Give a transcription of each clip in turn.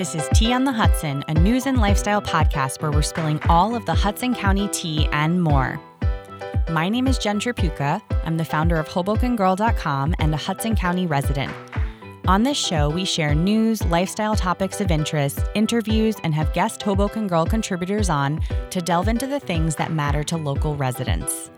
This is Tea on the Hudson, a news and lifestyle podcast where we're spilling all of the Hudson County tea and more. My name is Jen Trapuka. I'm the founder of HobokenGirl.com and a Hudson County resident. On this show, we share news, lifestyle topics of interest, interviews, and have guest Hoboken Girl contributors on to delve into the things that matter to local residents.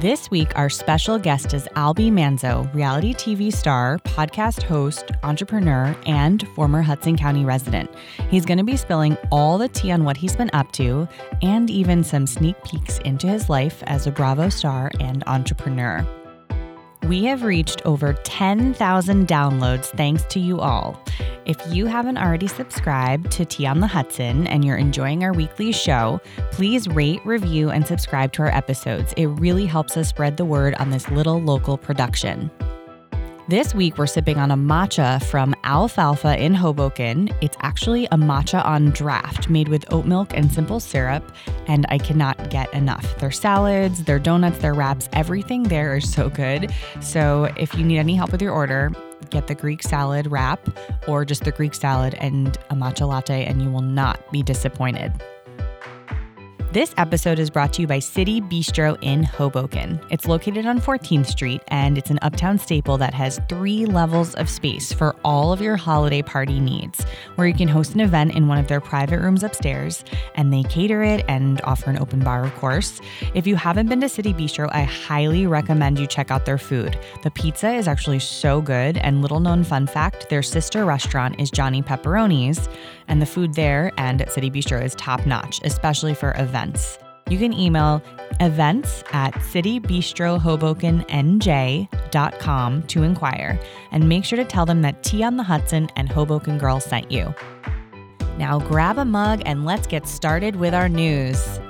This week, our special guest is Albie Manzo, reality TV star, podcast host, entrepreneur, and former Hudson County resident. He's going to be spilling all the tea on what he's been up to and even some sneak peeks into his life as a Bravo star and entrepreneur. We have reached over 10,000 downloads thanks to you all. If you haven't already subscribed to Tea on the Hudson and you're enjoying our weekly show, please rate, review, and subscribe to our episodes. It really helps us spread the word on this little local production. This week, we're sipping on a matcha from Alfalfa in Hoboken. It's actually a matcha on draft made with oat milk and simple syrup, and I cannot get enough. Their salads, their donuts, their wraps, everything there is so good. So if you need any help with your order, get the Greek salad wrap or just the Greek salad and a matcha latte, and you will not be disappointed. This episode is brought to you by City Bistro in Hoboken. It's located on 14th Street, and it's an uptown staple that has 3 levels of space for all of your holiday party needs, where you can host an event in one of their private rooms upstairs, and they cater it and offer an open bar, of course. If you haven't been to City Bistro, I highly recommend you check out their food. The pizza is actually so good, and little known fun fact, their sister restaurant is Johnny Pepperoni's, and the food there and at City Bistro is top-notch, especially for events. You can email events@citybistrohobokenNJ.com to inquire, and make sure to tell them that Tea on the Hudson and Hoboken Girl sent you. Now grab a mug and let's get started with our news.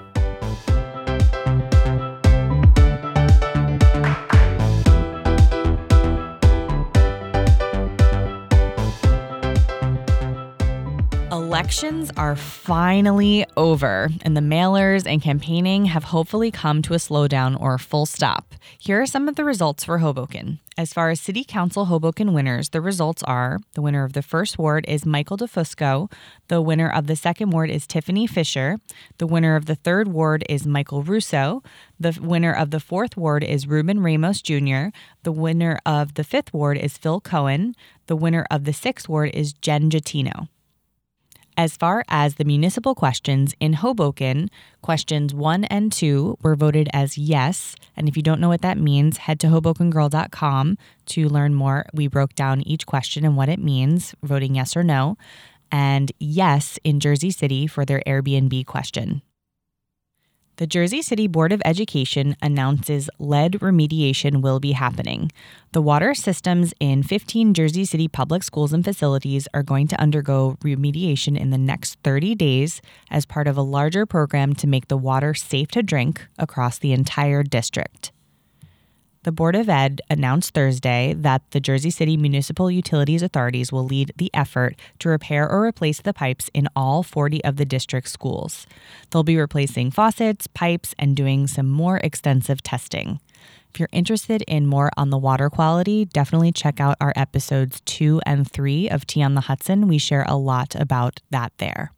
Elections are finally over, and the mailers and campaigning have hopefully come to a slowdown or full stop. Here are some of the results for Hoboken. As far as City Council Hoboken winners, the results are the winner of the first ward is Michael DeFusco, the winner of the second ward is Tiffany Fisher, the winner of the third ward is Michael Russo, the winner of the fourth ward is Ruben Ramos Jr., the winner of the fifth ward is Phil Cohen, the winner of the sixth ward is Jen Gittino. As far as the municipal questions in Hoboken, questions 1 and 2 were voted as yes. And if you don't know what that means, head to HobokenGirl.com to learn more. We broke down each question and what it means, voting yes or no, and yes in Jersey City for their Airbnb question. The Jersey City Board of Education announces lead remediation will be happening. The water systems in 15 Jersey City public schools and facilities are going to undergo remediation in the next 30 days as part of a larger program to make the water safe to drink across the entire district. The Board of Ed announced Thursday that the Jersey City Municipal Utilities Authorities will lead the effort to repair or replace the pipes in all 40 of the district's schools. They'll be replacing faucets, pipes, and doing some more extensive testing. If you're interested in more on the water quality, definitely check out our episodes 2 and 3 of Tea on the Hudson. We share a lot about that there.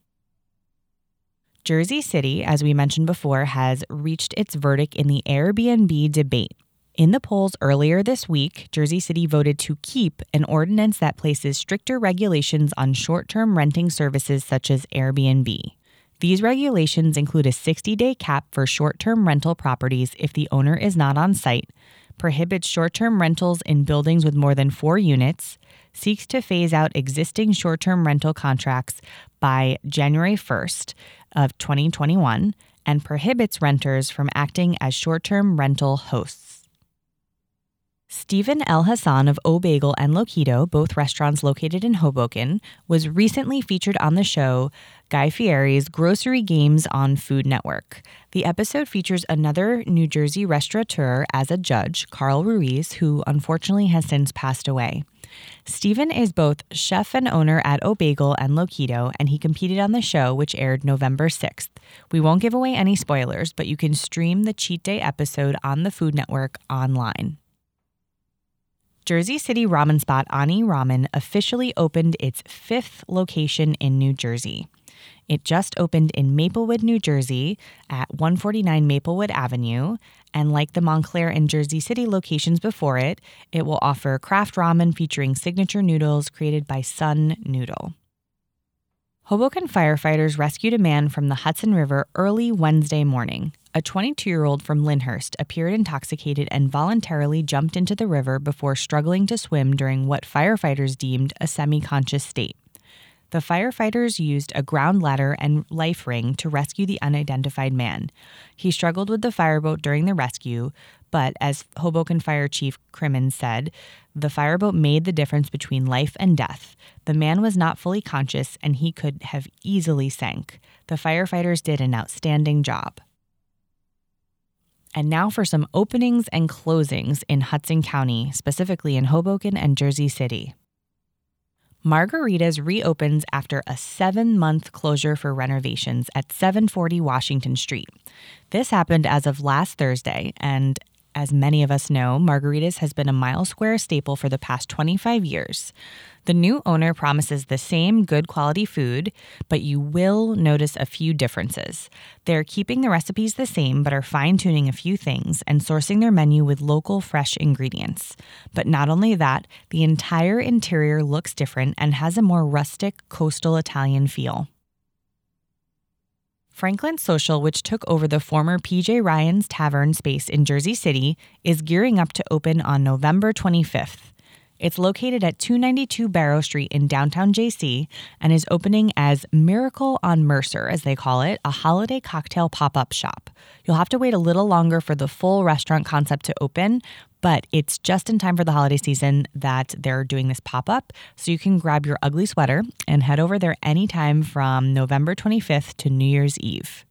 Jersey City, as we mentioned before, has reached its verdict in the Airbnb debate. In the polls earlier this week, Jersey City voted to keep an ordinance that places stricter regulations on short-term renting services such as Airbnb. These regulations include a 60-day cap for short-term rental properties if the owner is not on site, prohibits short-term rentals in buildings with more than 4 units, seeks to phase out existing short-term rental contracts by January 1st of 2021, and prohibits renters from acting as short-term rental hosts. Stephen El Hassan of O'Bagel and Lokito, both restaurants located in Hoboken, was recently featured on the show Guy Fieri's Grocery Games on Food Network. The episode features another New Jersey restaurateur as a judge, Carl Ruiz, who unfortunately has since passed away. Stephen is both chef and owner at O'Bagel and Lokito, and he competed on the show, which aired November 6th. We won't give away any spoilers, but you can stream the Cheat Day episode on the Food Network online. Jersey City ramen spot Ani Ramen officially opened its 5th location in New Jersey. It just opened in Maplewood, New Jersey at 149 Maplewood Avenue, and like the Montclair and Jersey City locations before it, it will offer craft ramen featuring signature noodles created by Sun Noodle. Hoboken firefighters rescued a man from the Hudson River early Wednesday morning. A 22-year-old from Lyndhurst appeared intoxicated and voluntarily jumped into the river before struggling to swim during what firefighters deemed a semi-conscious state. The firefighters used a ground ladder and life ring to rescue the unidentified man. He struggled with the fireboat during the rescue, but as Hoboken Fire Chief Crimmins said, the fireboat made the difference between life and death. The man was not fully conscious and he could have easily sank. The firefighters did an outstanding job. And now for some openings and closings in Hudson County, specifically in Hoboken and Jersey City. Margaritas reopens after a 7-month closure for renovations at 740 Washington Street. This happened as of last Thursday, and as many of us know, Margaritas has been a Mile Square staple for the past 25 years. The new owner promises the same good quality food, but you will notice a few differences. They're keeping the recipes the same, but are fine-tuning a few things and sourcing their menu with local fresh ingredients. But not only that, the entire interior looks different and has a more rustic, coastal Italian feel. Franklin Social, which took over the former P.J. Ryan's Tavern space in Jersey City, is gearing up to open on November 25th. It's located at 292 Barrow Street in downtown JC and is opening as Miracle on Mercer, as they call it, a holiday cocktail pop-up shop. You'll have to wait a little longer for the full restaurant concept to open, but it's just in time for the holiday season that they're doing this pop-up, so you can grab your ugly sweater and head over there anytime from November 25th to New Year's Eve.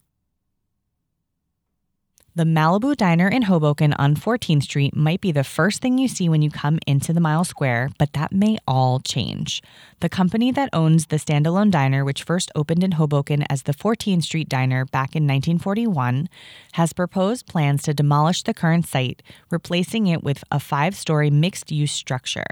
The Malibu Diner in Hoboken on 14th Street might be the first thing you see when you come into the Mile Square, but that may all change. The company that owns the standalone diner, which first opened in Hoboken as the 14th Street Diner back in 1941, has proposed plans to demolish the current site, replacing it with a 5-story mixed-use structure.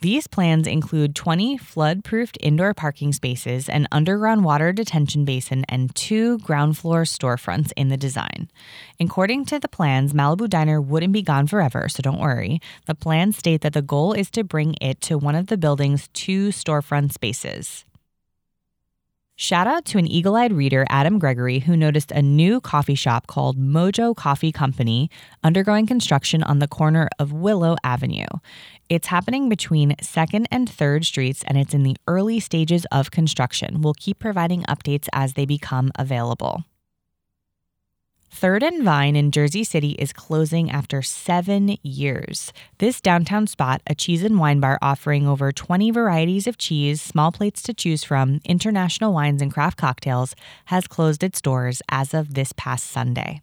These plans include 20 flood-proofed indoor parking spaces, an underground water detention basin, and 2 ground-floor storefronts in the design. According to the plans, Malibu Diner wouldn't be gone forever, so don't worry. The plans state that the goal is to bring it to one of the building's 2 storefront spaces. Shout out to an eagle-eyed reader, Adam Gregory, who noticed a new coffee shop called Mojo Coffee Company undergoing construction on the corner of Willow Avenue. It's happening between 2nd and 3rd Streets, and it's in the early stages of construction. We'll keep providing updates as they become available. 3rd and Vine in Jersey City is closing after 7 years. This downtown spot, a cheese and wine bar offering over 20 varieties of cheese, small plates to choose from, international wines and craft cocktails, has closed its doors as of this past Sunday.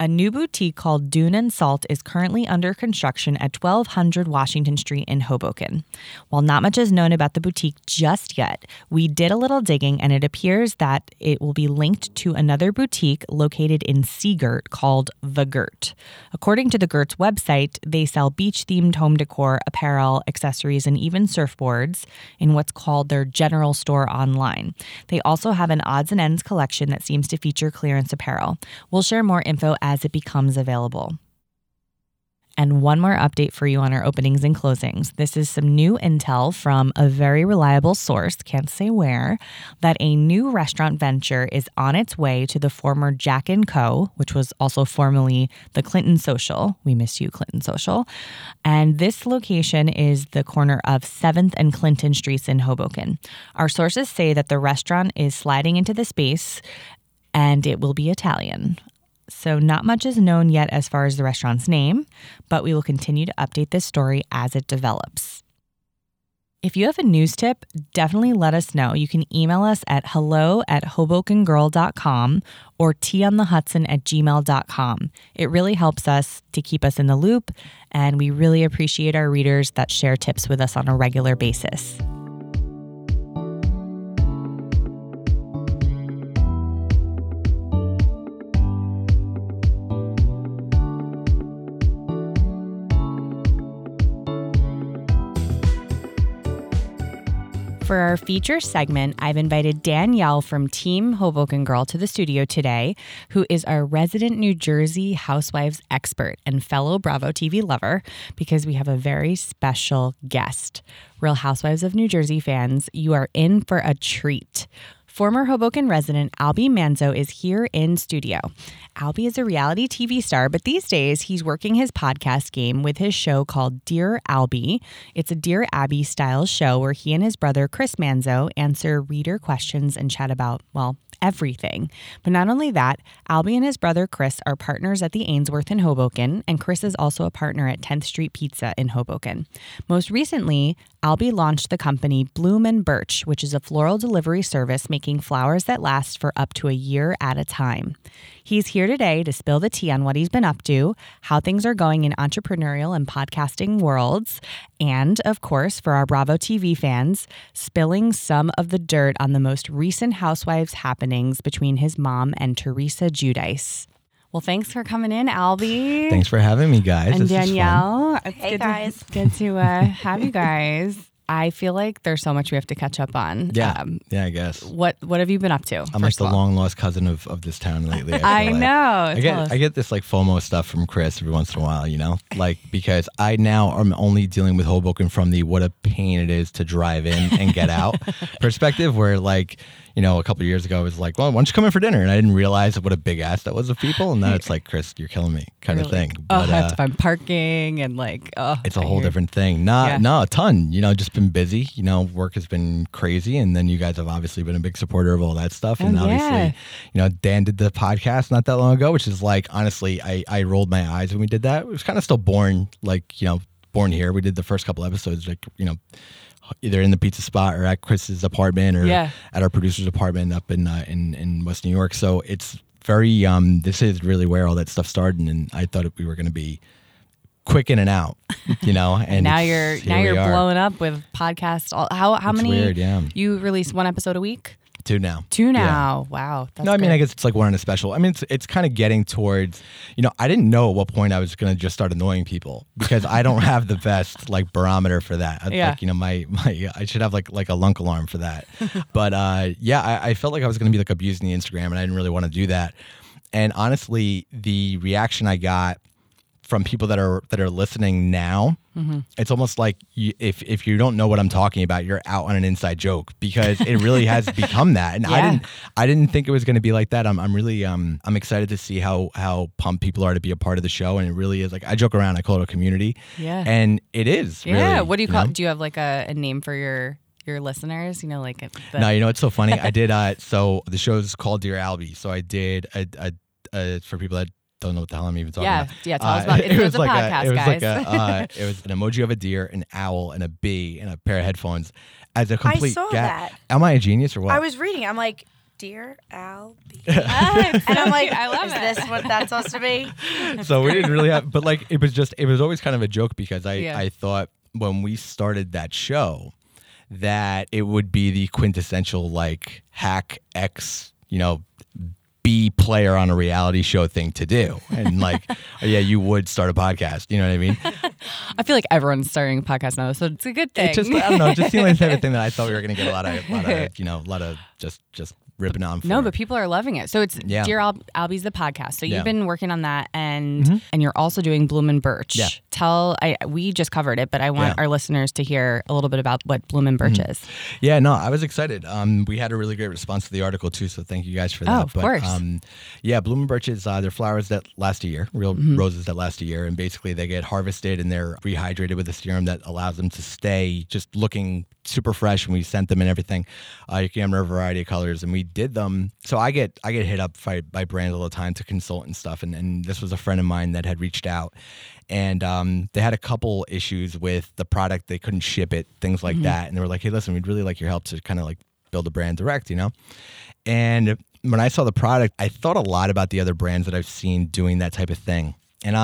A new boutique called Dune & Salt is currently under construction at 1200 Washington Street in Hoboken. While not much is known about the boutique just yet, we did a little digging and it appears that it will be linked to another boutique located in Seagirt called The Girt. According to The Girt's website, they sell beach-themed home decor, apparel, accessories, and even surfboards in what's called their general store online. They also have an odds and ends collection that seems to feature clearance apparel. We'll share more info as it becomes available. And one more update for you on our openings and closings. This is some new intel from a very reliable source, can't say where, that a new restaurant venture is on its way to the former Jack & Co., which was also formerly the Clinton Social. We miss you, Clinton Social. And this location is the corner of 7th and Clinton Streets in Hoboken. Our sources say that the restaurant is sliding into the space and it will be Italian. So not much is known yet as far as the restaurant's name, but we will continue to update this story as it develops. If you have a news tip, definitely let us know. You can email us at hello@HobokenGirl.com or teaonthehudson@gmail.com. It really helps us to keep us in the loop, and we really appreciate our readers that share tips with us on a regular basis. For our feature segment, I've invited Danielle from Team Hoboken Girl to the studio today, who is our resident New Jersey housewives expert and fellow Bravo TV lover, because we have a very special guest. Real Housewives of New Jersey fans, you are in for a treat. Former Hoboken resident Albie Manzo is here in studio. Albie is a reality TV star, but these days he's working his podcast game with his show called Dear Albie. It's a Dear Abby style show where he and his brother Chris Manzo answer reader questions and chat about, well, everything. But not only that, Albie and his brother Chris are partners at the Ainsworth in Hoboken, and Chris is also a partner at 10th Street Pizza in Hoboken. Most recently, Albie launched the company Bloom and Birch, which is a floral delivery service making flowers that last for up to a year at a time. He's here today to spill the tea on what he's been up to, how things are going in entrepreneurial and podcasting worlds, and, of course, for our Bravo TV fans, spilling some of the dirt on the most recent housewives happenings between his mom and Teresa Giudice. Well, thanks for coming in, Albie. Thanks for having me, guys. And this Danielle. It's hey, guys. Good to have you guys. I feel like there's so much we have to catch up on. Yeah, I guess. What have you been up to? I'm like the long-lost cousin of this town lately. I know. I get this like FOMO stuff from Chris every once in a while, you know? Like, because I now am only dealing with Hoboken from the what a pain it is to drive in and get out perspective, where like, you know, a couple of years ago, I was like, well, why don't you come in for dinner? And I didn't realize what a big ass that was of people. And now it's like, Chris, you're killing me kind of thing. Like, but, I have to find parking and like, it's a whole different thing. No, a ton, you know, just been busy, you know, work has been crazy. And then you guys have obviously been a big supporter of all that stuff. And obviously, you know, Dan did the podcast not that long ago, which is like, honestly, I rolled my eyes when we did that. It was kind of still born, like, you know, born here. We did the first couple episodes, like, you know, either in the pizza spot or at Chris's apartment or at our producer's apartment up in West New York. So it's very, this is really where all that stuff started. And I thought we were going to be quick in and out, you know, and now you're blowing up with podcasts. How many? Weird, yeah. You release one episode a week? Two now. Yeah. Wow. That's good. I mean, I guess it's like one on a special. I mean, it's kind of getting towards, you know, I didn't know at what point I was going to just start annoying people, because I don't have the best like barometer for that. Like, you know, my I should have like a lunk alarm for that. But I felt like I was going to be like abusing the Instagram, and I didn't really want to do that. And honestly, the reaction I got from people that are listening now, it's almost like if you don't know what I'm talking about, you're out on an inside joke, because it really has become that. And I didn't think it was going to be like that. I'm really I'm excited to see how pumped people are to be a part of the show. And it really is, like, I joke around, I call it a community. Yeah, and it is. Yeah. Really, what do you call? Do you have like a name for your listeners? You know, like no. You know, it's so funny. I did. So the show is called Dear Albie. So I did a for people that don't know what the hell I'm even talking about. Yeah, tell us about it. It was a like podcast, it was guys. Like it was an emoji of a deer, an owl, and a bee, and a pair of headphones as a complete gap. Am I a genius or what? I was reading. I'm like, Dear Albie. And I'm like, I love is it. Is this what that's supposed to be? So we didn't really have, but like, it was always kind of a joke, because I thought when we started that show that it would be the quintessential like hack X, you know, B player on a reality show thing to do, and like you would start a podcast, you know what I mean? I feel like everyone's starting a podcast now, so it's a good thing. It just, I don't know, it just seemed like the type of thing that I thought we were going to get a lot of you know, a lot of just ripping on for. No, but people are loving it. So it's Dear Albie's the podcast. So you've been working on that, and and you're also doing Bloom and Birch. Yeah. We just covered it, but I want our listeners to hear a little bit about what Bloom and Birch is. Yeah, no, I was excited. We had a really great response to the article too, so thank you guys for that. Of course. Bloom and Birch is they're flowers that last a year, real roses that last a year, and basically they get harvested and they're rehydrated with a serum that allows them to stay just looking super fresh. And we sent them and everything. You can have a variety of colors, and we did them. So I get hit up by brands all the time to consult and stuff. And this was a friend of mine that had reached out, and they had a couple issues with the product. They couldn't ship it, things like that. And they were like, hey, listen, we'd really like your help to kind of like build a brand direct, you know? And when I saw the product, I thought a lot about the other brands that I've seen doing that type of thing. And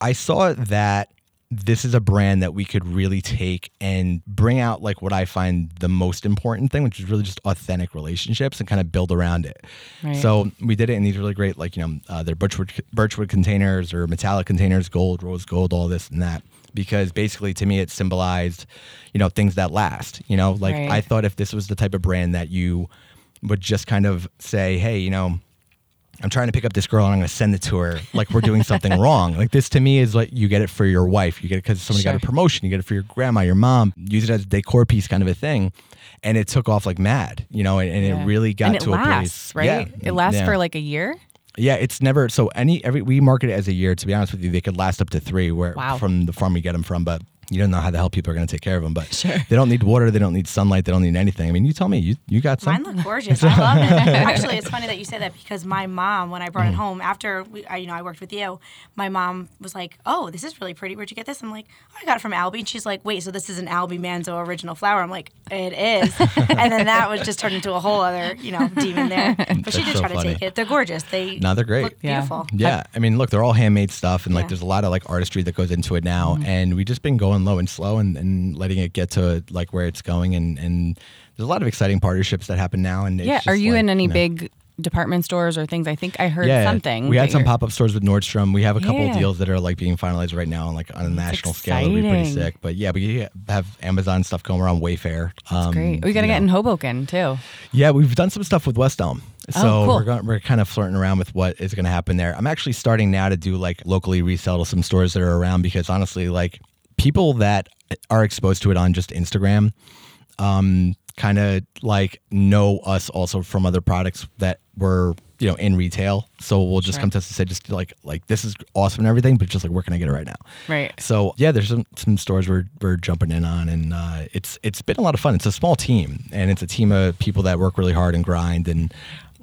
I saw that this is a brand that we could really take and bring out like what I find the most important thing, which is really just authentic relationships, and kind of build around it. Right. So we did it in these really great, like, you know, they're birchwood containers or metallic containers, gold, rose gold, all this and that. because basically to me it symbolized, you know, things that last, you know, like right. I thought if this was the type of brand that you would just kind of say, hey, you know, I'm trying to pick up this girl and I'm going to send it to her like we're doing something wrong. Like this to me is like you get it for your wife. You get it because somebody sure. got a promotion. You get it for your grandma, your mom. Use it as a decor piece kind of a thing. And it took off like mad, you know, and yeah. it really got and to lasts, a place. Right? Yeah. It lasts yeah. for like a year? Yeah, it's never. So we market it as a year. To be honest with you, they could last up to 3 where wow. from the farm you get them from. But you don't know how the hell people are going to take care of them. But sure. they don't need water. They don't need sunlight. They don't need anything. I mean, you tell me. You got some. Mine look gorgeous. I love it. Actually, it's funny that you say that because my mom, when I brought it home, after I worked with you, my mom was like, oh, this is really pretty. Where'd you get this? I'm like, oh, I got it from Albie. And she's like, wait, so this is an Albie Manzo original flower. I'm like, it is. And then that was just turned into a whole other, you know, demon there. But that's she did so try funny. To take it. They're gorgeous. They're great. Look yeah. beautiful. Yeah. I mean, look, they're all handmade stuff. And like, yeah. there's a lot of like artistry that goes into it now. Mm-hmm. And we've just been going low and slow and letting it get to like where it's going and there's a lot of exciting partnerships that happen now and it's yeah just are you like, in any you know, big department stores or things? I think I heard yeah, something. We had some pop-up stores with Nordstrom. We have a couple yeah. of deals that are like being finalized right now on like on a national scale. It'll be pretty sick. But yeah, we have Amazon stuff going around Wayfair. That's great. We got to get in Hoboken too. Yeah, we've done some stuff with West Elm. So cool. we're kind of flirting around with what is going to happen there. I'm actually starting now to do like locally resell to some stores that are around because honestly like people that are exposed to it on just Instagram kind of like know us also from other products that were, you know, in retail. So we'll just come to us and say just like this is awesome and everything, but just like where can I get it right now? Right. So yeah, there's some stores we're jumping in on and it's been a lot of fun. It's a small team and it's a team of people that work really hard and grind and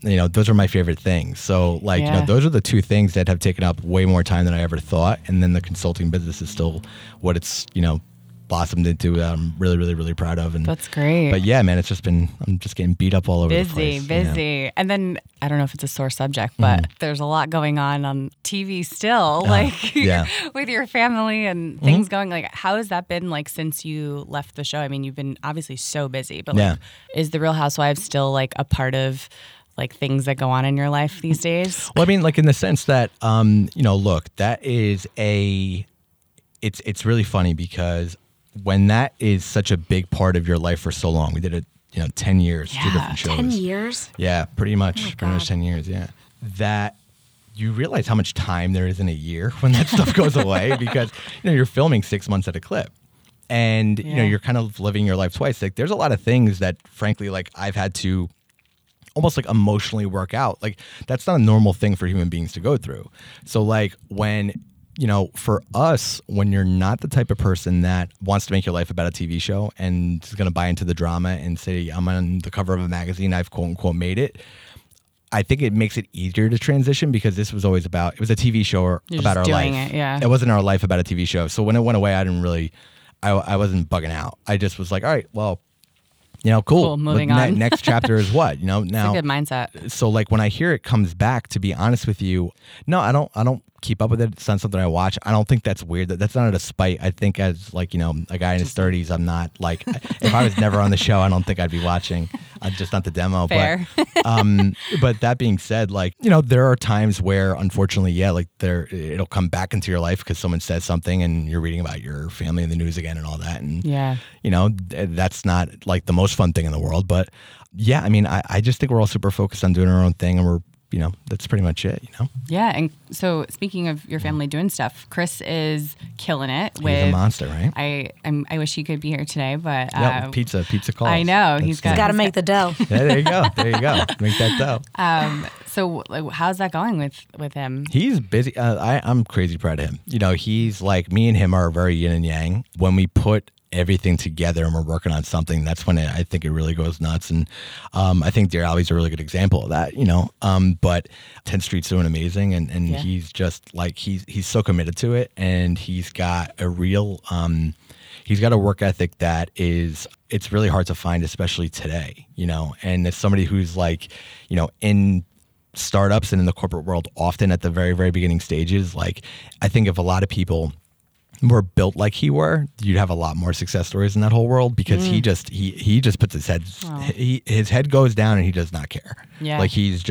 you know, those are my favorite things. So like, yeah. you know, those are the two things that have taken up way more time than I ever thought. And then the consulting business is still what it's, you know, blossomed into. I'm really, really, really proud of. And that's great. But yeah, man, it's just been, I'm just getting beat up all over the place. Busy. You know? And then I don't know if it's a sore subject, but there's a lot going on TV still, like yeah. with your family and things going like, how has that been like since you left the show? I mean, you've been obviously so busy, but like, is the Real Housewives still like a part of like things that go on in your life these days? Well, I mean, like in the sense that, you know, look, that is it's really funny because when that is such a big part of your life for so long, we did it, you know, 10 years, two different shows. 10 years? Yeah, pretty much 10 years. Yeah. That you realize how much time there is in a year when that stuff goes away because, you know, you're filming 6 months at a clip. And, you know, you're kind of living your life twice. Like there's a lot of things that frankly, like I've had to almost like emotionally work out. Like that's not a normal thing for human beings to go through. So like when, you know, for us, when you're not the type of person that wants to make your life about a TV show and is going to buy into the drama and say, I'm on the cover of a magazine, I've quote unquote made it. I think it makes it easier to transition because this was always about, it was a TV show or about our life. It wasn't our life about a TV show. So when it went away, I didn't really, I wasn't bugging out. I just was like, all right, well, you know, cool. Moving on. Next chapter is what, you know, now. It's a good mindset. So like when I hear it comes back, to be honest with you, no, I don't keep up with it. It's not something I watch. I don't think that's weird. That's not a despite. I think as like, you know, a guy in his 30s, I'm not like, if I was never on the show, I don't think I'd be watching. I'm just not the demo. Fair. But that being said, like, you know, there are times where unfortunately, like it'll come back into your life because someone says something and you're reading about your family in the news again and all that. And, you know, that's not like the most fun thing in the world, but I mean, I just think we're all super focused on doing our own thing, and we're, you know, that's pretty much it, you know? Yeah, and so speaking of your family doing stuff, Chris is killing it. He's a monster, right? I wish he could be here today, but... yeah, pizza calls. I know. He's got to make the dough. Yeah, there you go. Make that dough. So how's that going with him? He's busy. I'm crazy proud of him. You know, he's like, me and him are very yin and yang. When we put everything together and we're working on something, that's when I think it really goes nuts. And I think Dear Albie's a really good example of that, you know. But 10th Street's doing amazing, and he's just like he's so committed to it, and he's got a real he's got a work ethic that is, it's really hard to find, especially today, you know. And as somebody who's like, you know, in startups and in the corporate world often at the very, very beginning stages, like I think if a lot of people were built like he were, you'd have a lot more success stories in that whole world, because he just puts his head his head goes down and he does not care. Yeah. Like he's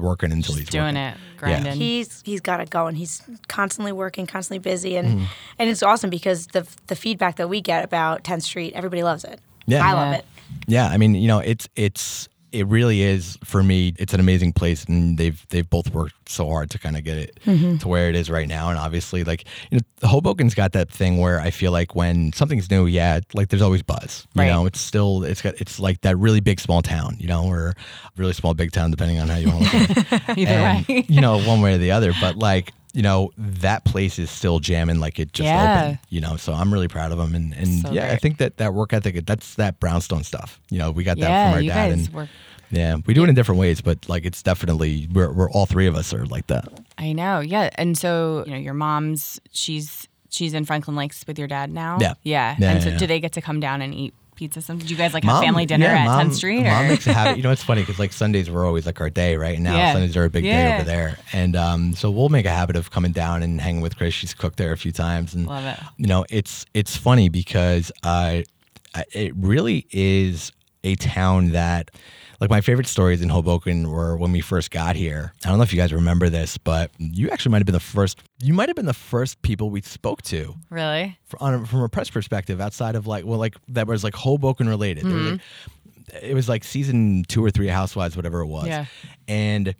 working until he's doing working. It. Grinding. Yeah. He's got it going. He's constantly working, constantly busy, and it's awesome because the feedback that we get about 10th Street, everybody loves it. Yeah. I love it. Yeah, I mean, you know, it really is, for me, it's an amazing place, and they've both worked so hard to kind of get it to where it is right now. And obviously, like, you know, Hoboken's got that thing where I feel like when something's new, like there's always buzz. You know, it's like that really big small town, you know, or really small big town, depending on how you want to look at it. Either way. You know, one way or the other. But like, you know, that place is still jamming like it just opened, you know, so I'm really proud of them. And so great. I think that work ethic, that's that brownstone stuff. You know, we got that from our dad. We do it in different ways, but like it's definitely, we're all three of us are like that. I know. Yeah. And so, you know, your mom's, she's in Franklin Lakes with your dad now. Yeah. And so do they get to come down and eat pizza? Did you guys like have family dinner at 10th Street? Or? Mom makes it happen. You know, it's funny because like Sundays were always like our day, right? And now Sundays are a big day over there. And so we'll make a habit of coming down and hanging with Chris. She's cooked there a few times. And, love it. You know, it's funny because it really is a town that, like, my favorite stories in Hoboken were when we first got here. I don't know if you guys remember this, but you actually might have been the first people we spoke to. Really? From a press perspective, outside of that was like Hoboken related. Mm-hmm. It was like season 2 or 3 of Housewives, whatever it was. Yeah. And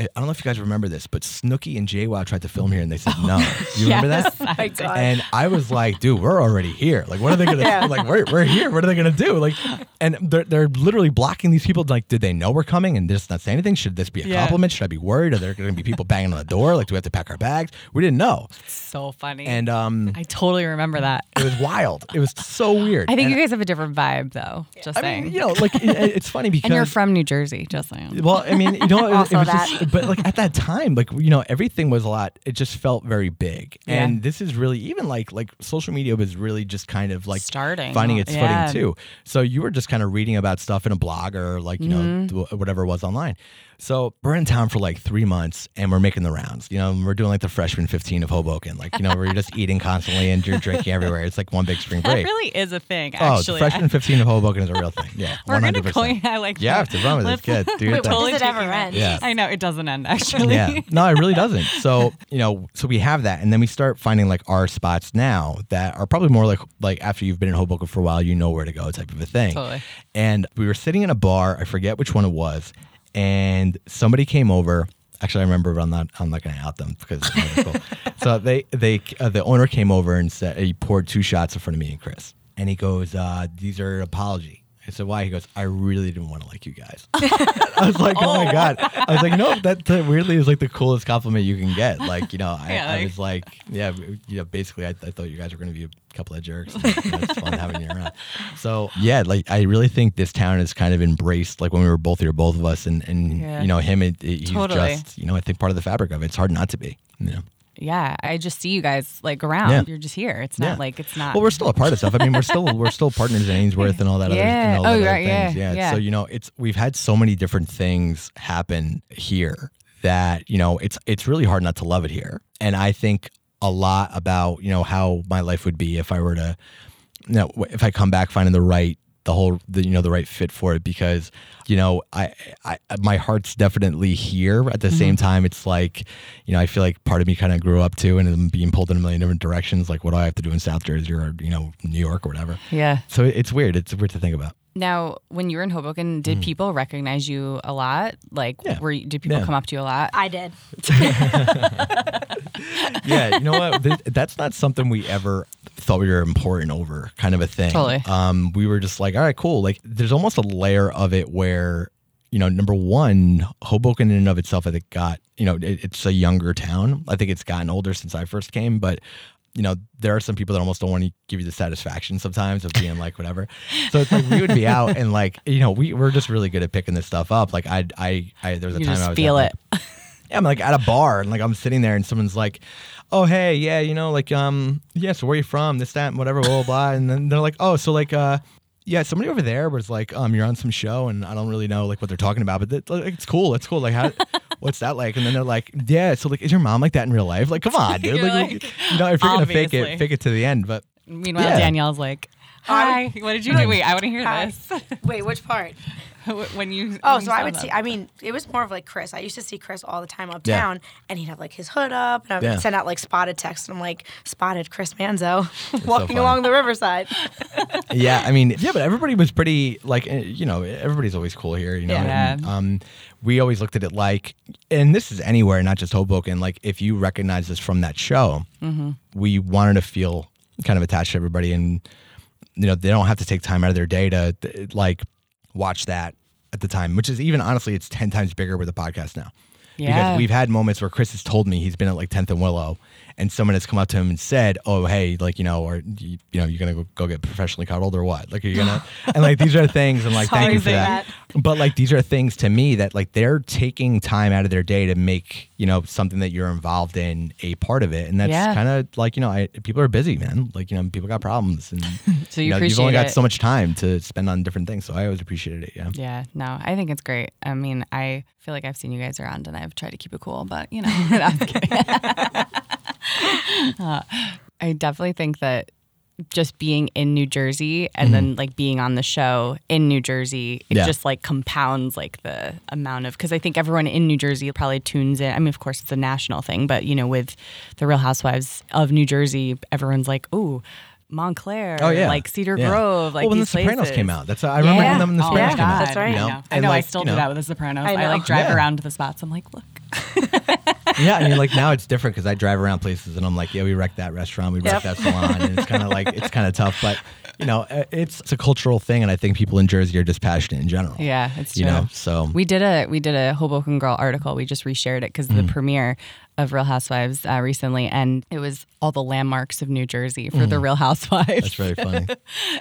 I don't know if you guys remember this, but Snooki and JWoww tried to film here and they said no. You remember that? My God. And I was like, dude, we're already here. Like, what are they going to do? Like, we're here. What are they going to do? Like, and they're literally blocking these people. Like, did they know we're coming and just not say anything? Should this be a compliment? Should I be worried? Are there going to be people banging on the door? Like, do we have to pack our bags? We didn't know. So funny. And I totally remember that. It was wild. It was so weird. I think you guys have a different vibe, though. I mean, you know, like, it's funny because... And you're from New Jersey, just saying. Well, I mean, you know, it was just... But like at that time, like, you know, everything was a lot. It just felt very big. Yeah. And this is really even like social media was really just kind of like starting, finding its footing too. So you were just kind of reading about stuff in a blog or like, you know, whatever was online. So we're in town for like 3 months and we're making the rounds, you know, and we're doing like the freshman 15 of Hoboken, like, you know, where you're just eating constantly and you're drinking everywhere. It's like one big spring break. That really is a thing, actually. Oh, the freshman 15 of Hoboken is a real thing. Yeah, we're 100%. We're going to coin like you have to run with it. Good. Do your thing. Totally does it ever end? Yeah. I know, it doesn't end, actually. Yeah. No, it really doesn't. So, you know, so we have that and then we start finding like our spots now that are probably more like after you've been in Hoboken for a while, you know where to go type of a thing. Totally. And we were sitting in a bar, I forget which one it was, and somebody came over. Actually, I remember, but I'm not going to out them because it's really cool. So they the owner came over and said he poured 2 shots in front of me and Chris, and he goes, "These are an apology." I said, "Why?" He goes, "I really didn't want to like you guys." I was like, "Oh my God!" I was like, "No, that weirdly is like the coolest compliment you can get." Like, you know, I was like, "Yeah, you know, basically, I thought you guys were going to be a couple of jerks." And, you know, it's fun having you around. So yeah, like I really think this town has kind of embraced like when we were both here, both of us, and you know him. He's totally. Just, you know, I think part of the fabric of it. It's hard not to be. You know. Yeah, I just see you guys like around. Yeah. You're just here. It's not like it's not. Well, we're still a part of stuff. I mean, we're still partners in Ainsworth and all that. Yeah. Other, and all that other things. Yeah. So you know, we've had so many different things happen here that you know it's really hard not to love it here. And I think a lot about you know how my life would be if I were to, you know, if I come back finding the right fit for it because you know I my heart's definitely here at the same time it's like you know I feel like part of me kind of grew up too and I'm being pulled in a million different directions like what do I have to do in South Jersey or you know New York or whatever so it's weird to think about. Now, when you were in Hoboken, did people recognize you a lot? Like, did people come up to you a lot? I did. You know what? That's not something we ever thought we were important over, kind of a thing. Totally. We were just like, all right, cool. Like, there's almost a layer of it where, you know, number one, Hoboken in and of itself, I think got, you know, it's a younger town. I think it's gotten older since I first came, but... You know, there are some people that almost don't want to give you the satisfaction sometimes of being like whatever. So it's like we would be out and like you know we're just really good at picking this stuff up. Like I there was a you time just I was feel at, it. Like, I'm like at a bar and like I'm sitting there and someone's like, oh hey yeah you know like so where are you from this that and whatever blah blah blah and then they're like oh so like somebody over there was like you're on some show and I don't really know like what they're talking about but it's cool. It's cool like how. what's that like? And then they're like, yeah. So like, is your mom like that in real life? Like, come on, dude. Like, you know, if you're obviously gonna fake it to the end. But meanwhile, yeah. Danielle's like, hi. What did you do? Wait, I want to hear this. Wait, which part? When you see. I mean, it was more of like Chris. I used to see Chris all the time uptown, and he'd have like his hood up, and I would send out like spotted texts, and I'm like, spotted Chris Manzo walking along the riverside. Yeah, I mean, yeah, but everybody was pretty like, you know, everybody's always cool here, you know. Yeah. And, we always looked at it like, and this is anywhere, not just Hoboken. Like, if you recognize us from that show, we wanted to feel kind of attached to everybody, and you know, they don't have to take time out of their day to like watch that at the time, which is even honestly, it's 10 times bigger with the podcast now. Yeah. Because we've had moments where Chris has told me he's been at like 10th and Willow, and someone has come up to him and said, oh, hey, like, you know, or, you know, you're going to go get professionally cuddled or what? Like, are you going to? And like, these are things, and like, thank you for that. But like, these are things to me that like, they're taking time out of their day to make, you know, something that you're involved in a part of it. And that's kind of like, you know, people are busy, man. Like, you know, people got problems. And so you know, you've only got so much time to spend on different things. So I always appreciated it. Yeah. Yeah. No, I think it's great. I mean, I feel like I've seen you guys around, and I've tried to keep it cool, but you know, I'm kidding. I definitely think that just being in New Jersey and then like being on the show in New Jersey, it just like compounds like the amount of, because I think everyone in New Jersey probably tunes in. I mean, of course it's a national thing, but you know, with the Real Housewives of New Jersey, everyone's like, ooh, Montclair, like Cedar Grove, like when these The Sopranos places. Came out. That's I remember when The Sopranos came out. That's right. You know? I know like, I still do that with The Sopranos. I like drive around to the spots. I'm like, look. Yeah, I mean, like now it's different because I drive around places and I'm like, yeah, we wrecked that restaurant, we wrecked that salon, and it's kind of like it's kind of tough, but you know, it's a cultural thing, and I think people in Jersey are just passionate in general. Yeah, it's true. You know, so we did a Hoboken Girl article. We just reshared it because the premiere of Real Housewives recently, and it was all the landmarks of New Jersey for the Real Housewives. That's very funny.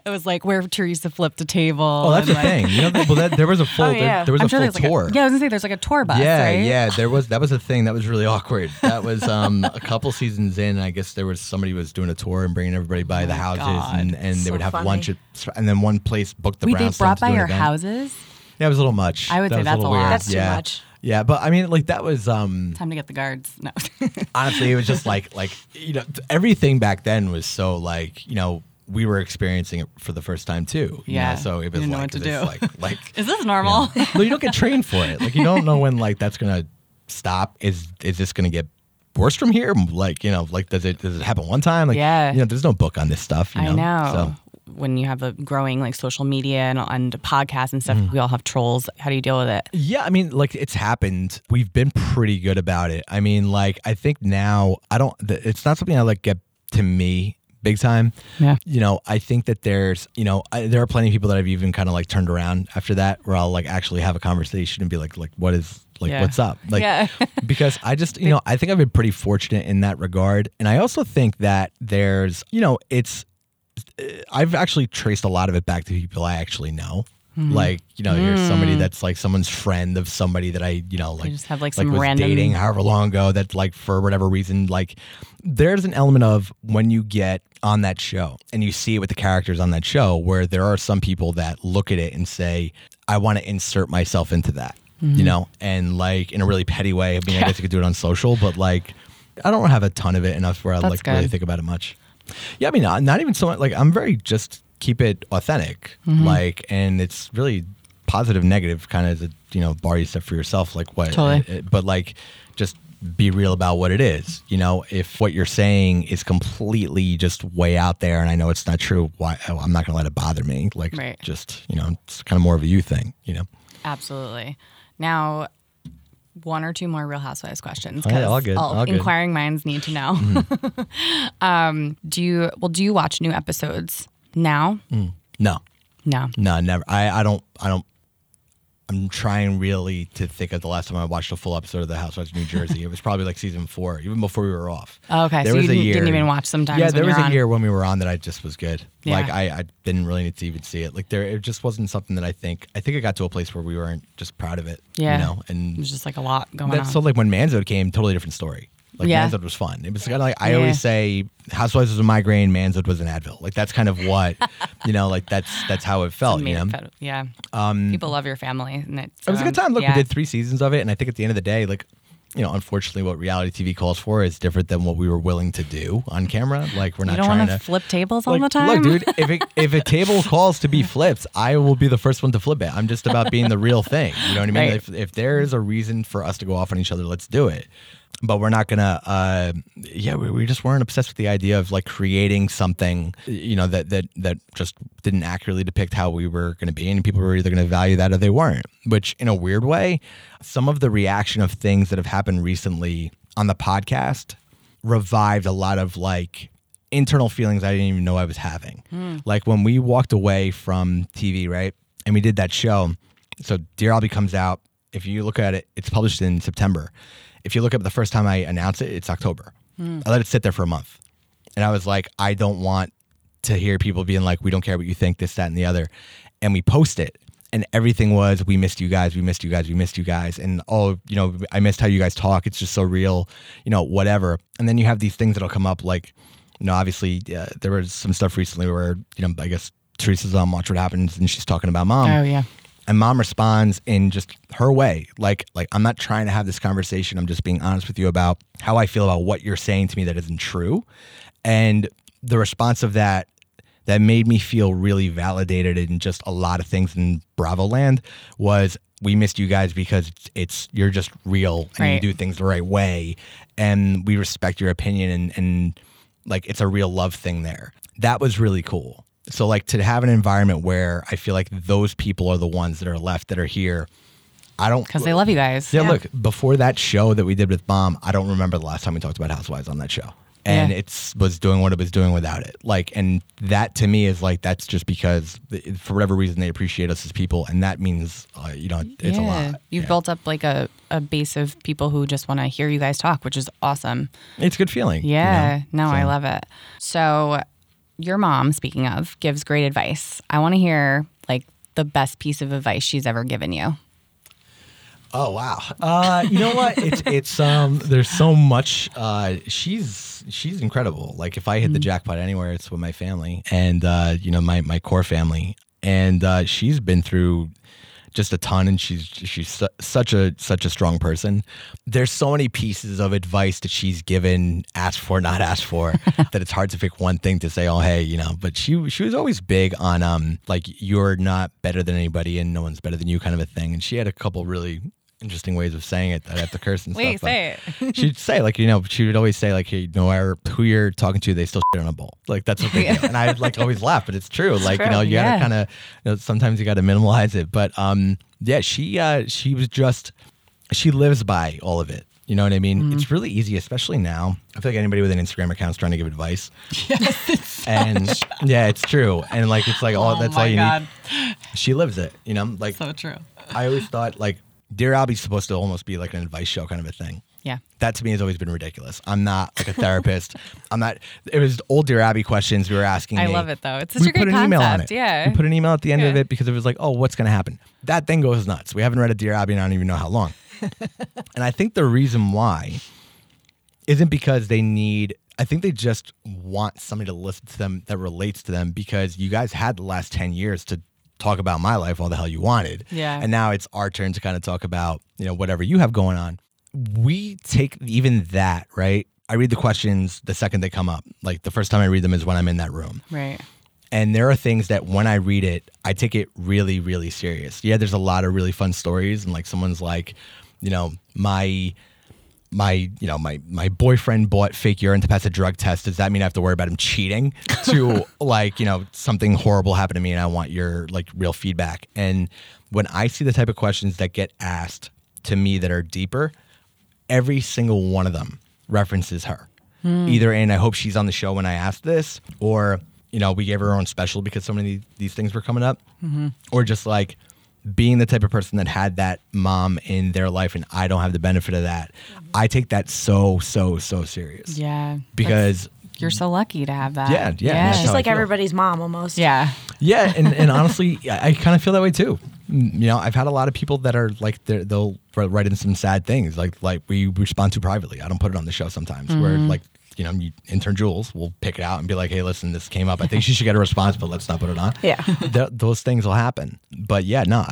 It was like where Teresa flipped a table. Oh, that's the thing. You know, there was a full tour. Like a, I was gonna say there's like a tour bus. Yeah, right? Yeah. That was a thing that was really awkward. That was a couple seasons in. I guess there was somebody was doing a tour and bringing everybody by the houses, and they would have lunch at, and then one place booked the Brownstone. They brought by your houses. Yeah, it was a little much. I would say that's a lot. That's too much. Yeah, but I mean, like that was time to get the guards. No, honestly, it was just like you know, everything back then was so like you know we were experiencing it for the first time too. Yeah, know? So it was like this, like is this normal? You know, well, you don't get trained for it. Like you don't know when like that's gonna stop. Is this gonna get worse from here? Like you know, like does it happen one time? Like you know, there's no book on this stuff. You know? I know. So. When you have a growing like social media and podcasts and stuff, we all have trolls. How do you deal with it? Yeah, I mean, like it's happened. We've been pretty good about it. I mean, like I think now it's not something I like get to me big time. Yeah. You know, I think that there's, you know, there are plenty of people that I've even kind of like turned around after that where I'll like actually have a conversation and be like what is, like, what's up? Like, because I just, you know, I think I've been pretty fortunate in that regard. And I also think that there's, you know, I've actually traced a lot of it back to people I actually know. Like, you know, you're somebody that's like someone's friend of somebody that I, you know, like, you just have like some was random dating however long ago that like for whatever reason, like there's an element of when you get on that show and you see it with the characters on that show where there are some people that look at it and say, I want to insert myself into that, you know, and like in a really petty way. I mean, I guess you could do it on social, but like, I don't have a ton of it enough where I like really think about it much. Yeah, I mean, not even so much, like, I'm very just keep it authentic, like, and it's really positive, negative kind of, you know, bar you set for yourself, like what, but like, just be real about what it is, you know, if what you're saying is completely just way out there and I know it's not true, why, I'm not going to let it bother me, like, just, you know, it's kind of more of a you thing, you know? Absolutely. Now, one or two more Real Housewives questions because all inquiring minds need to know. Do you watch new episodes now? No, never. I don't. I'm trying really to think of the last time I watched a full episode of The Housewives of New Jersey. It was probably like season 4, even before we were off. Oh, okay, there so was you a year, didn't even watch sometimes. Yeah, there was a year when we were on that I just was good. Yeah. Like I didn't really need to even see it. Like there, it just wasn't something that I think it got to a place where we weren't just proud of it. Yeah, you know, and it was just like a lot going on. So like when Manzo came, totally different story. Like, Manswood was fun. It was kind of like, I always say Housewives was a migraine, Manswood was an Advil. Like, that's kind of what, you know, like, that's how it felt, you know? Yeah. People love your family. And it was a good time. Look, we did 3 seasons of it, and I think at the end of the day, like, you know, unfortunately, what reality TV calls for is different than what we were willing to do on camera. Like, we're not trying to flip tables all the time. Look, dude, if a table calls to be flipped, I will be the first one to flip it. I'm just about being the real thing. You know what I mean? Right. If there is a reason for us to go off on each other, let's do it. But we're not gonna. We just weren't obsessed with the idea of like creating something, you know, that just didn't accurately depict how we were gonna be, and people were either gonna value that or they weren't. Which, in a weird way, some of the reaction of things that have happened recently on the podcast revived a lot of like internal feelings I didn't even know I was having. Like when we walked away from TV, right, and we did that show. So Dear Albie comes out. If you look at it, it's published in September. If you look up the first time I announced it, it's October. I let it sit there for a month. And I was like, I don't want to hear people being like, we don't care what you think, this, that, and the other. And we post it. And everything was, we missed you guys, we missed you guys, we missed you guys. And, oh, you know, I missed how you guys talk. It's just so real, you know, whatever. And then you have these things that'll come up like, you know, obviously there was some stuff recently where, you know, I guess Teresa's on Watch What Happens and she's talking about Mom. Oh, yeah. And Mom responds in just her way. Like, I'm not trying to have this conversation. I'm just being honest with you about how I feel about what you're saying to me that isn't true. And the response of that made me feel really validated in just a lot of things in Bravo land was, we missed you guys because it's you're just real and you do things the right way. And we respect your opinion and like, it's a real love thing there. That was really cool. So like to have an environment where I feel like those people are the ones that are left that are here. Because they love you guys. Yeah, look, before that show that we did with Mom, I don't remember the last time we talked about Housewives on that show. And it was doing what it was doing without it. Like, and that to me is like, that's just because for whatever reason they appreciate us as people. And that means, you know, it's a lot. You've built up like a base of people who just want to hear you guys talk, which is awesome. It's a good feeling. Yeah. You know? No, so. I love it. So... Your mom, speaking of, gives great advice. I want to hear, like, the best piece of advice she's ever given you. Oh, wow. You know what? It's there's so much. She's incredible. Like, if I hit the jackpot anywhere, it's with my family and, you know, my core family. And she's been through just a ton, and she's such a strong person. There's so many pieces of advice that she's given, asked for, not asked for, that it's hard to pick one thing to say, oh, hey, you know, but she was always big on like, you're not better than anybody and no one's better than you kind of a thing. And she had a couple really interesting ways of saying it that I have to curse and stuff. Wait, say it. She'd say, like, you know, she would always say, like, hey, no matter who you're talking to, they still shit on a bowl. Like, that's what they do. And I would, like, always laugh, but it's true. It's like, true. You know, you gotta kind of, you know, sometimes you gotta minimalize it. But, yeah, she was just, she lives by all of it. You know what I mean? Mm-hmm. It's really easy, especially now. I feel like anybody with an Instagram account is trying to give advice. Yes, it's true. And, like, it's like, all you need. She lives it, you know? Like, so true. I always thought, like, Dear Albie's supposed to almost be like an advice show kind of a thing. Yeah. That to me has always been ridiculous. I'm not like a therapist. I'm not. It was old Dear Albie questions we were asking. I love it though. It's such a great concept. We put an email on it. Yeah. We put an email at the end of it because it was like, oh, what's going to happen? That thing goes nuts. We haven't read a Dear Albie in I don't even know how long. And I think the reason why isn't because they need, I think they just want somebody to listen to them that relates to them because you guys had the last 10 years to talk about my life all the hell you wanted. Yeah. And now it's our turn to kind of talk about, you know, whatever you have going on. We take even that, right? I read the questions the second they come up. Like the first time I read them is when I'm in that room. Right. And there are things that when I read it, I take it really, really serious. Yeah, there's a lot of really fun stories and like someone's like, you know, my boyfriend bought fake urine to pass a drug test. Does that mean I have to worry about him cheating? To like, you know, something horrible happened to me and I want your like real feedback. And when I see the type of questions that get asked to me that are deeper, every single one of them references her. Either and I hope she's on the show when I ask this, or, you know, we gave her our own special because so many of these things were coming up. Mm-hmm. Or just like being the type of person that had that mom in their life and I don't have the benefit of that. I take that so serious. Yeah. Because you're so lucky to have that. Yeah. She's like everybody's mom almost. Yeah. Yeah. And honestly, I kind of feel that way too. You know, I've had a lot of people that are like, they'll for writing some sad things like we respond to privately. I don't put it on the show sometimes where like, you know, intern Jules will pick it out and be like, hey, listen, this came up. I think she should get a response, but let's not put it on. Yeah. Those things will happen. But yeah, no,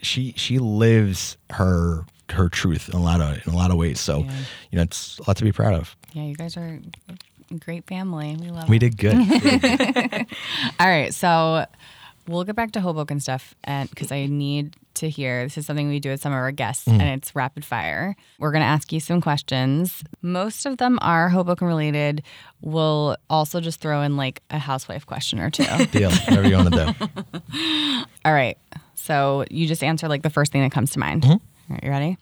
she lives her truth in a lot of ways. So, you know, it's a lot to be proud of. Yeah. You guys are a great family. We love it. We did good. All right. So we'll get back to Hoboken stuff because I need to hear. This is something we do with some of our guests, and it's rapid fire. We're going to ask you some questions. Most of them are Hoboken related. We'll also just throw in like a housewife question or two. Deal. Whatever you want to do. All right. So you just answer like the first thing that comes to mind. Mm-hmm. All right. You ready?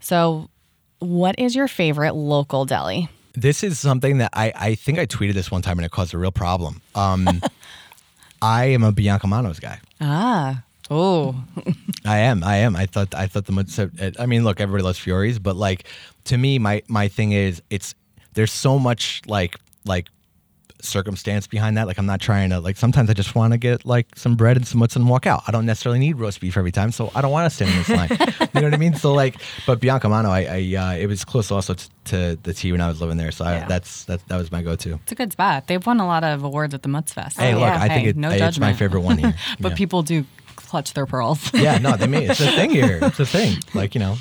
So what is your favorite local deli? This is something that I think I tweeted this one time and it caused a real problem. I am a Biancamano's guy. Ah, oh, I am. I thought the mozza. I mean, look, everybody loves Fiori's, but like to me, my thing is there's so much like circumstance behind that. Like I'm not trying to like. Sometimes I just want to get like some bread and some mozza and walk out. I don't necessarily need roast beef every time, so I don't want to stand in this line. You know what I mean? So like, but Biancamano, it was close also to the tea when I was living there, so that was my go-to. It's a good spot. They've won a lot of awards at the Mutz Fest. Hey, look, I think it's my favorite one here. But people do clutch their pearls. Yeah, no, they mean it's a thing here. It's a thing. Like, you know.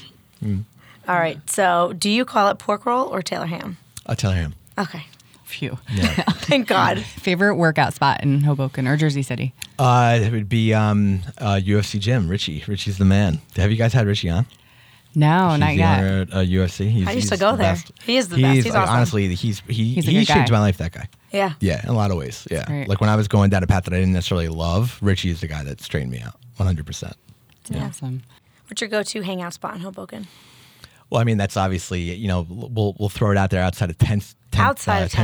Mm. All right. So, do you call it pork roll or Taylor ham? Taylor ham. Okay. Phew. Yeah. Thank God. Favorite workout spot in Hoboken or Jersey City? It would be UFC gym. Richie's the man. Have you guys had Richie on? No, he's not yet. UFC. I used to go there. Best. He is the best. He's awesome. Honestly, he shaped my life, that guy. Yeah. Yeah, in a lot of ways. Yeah. Right. Like when I was going down a path that I didn't necessarily love, Richie is the guy that straightened me out 100%. Yeah. Awesome. What's your go-to hangout spot in Hoboken? Well, I mean, that's obviously, you know, we'll throw it out there outside of 10th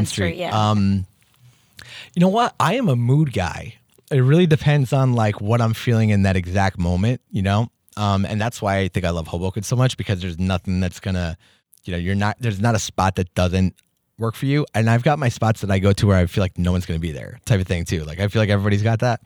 Street. Yeah. You know what? I am a mood guy. It really depends on like what I'm feeling in that exact moment, you know? And that's why I think I love Hoboken so much, because there's nothing that's gonna, you know, there's not a spot that doesn't work for you. And I've got my spots that I go to where I feel like no one's gonna be there, type of thing too. Like I feel like everybody's got that.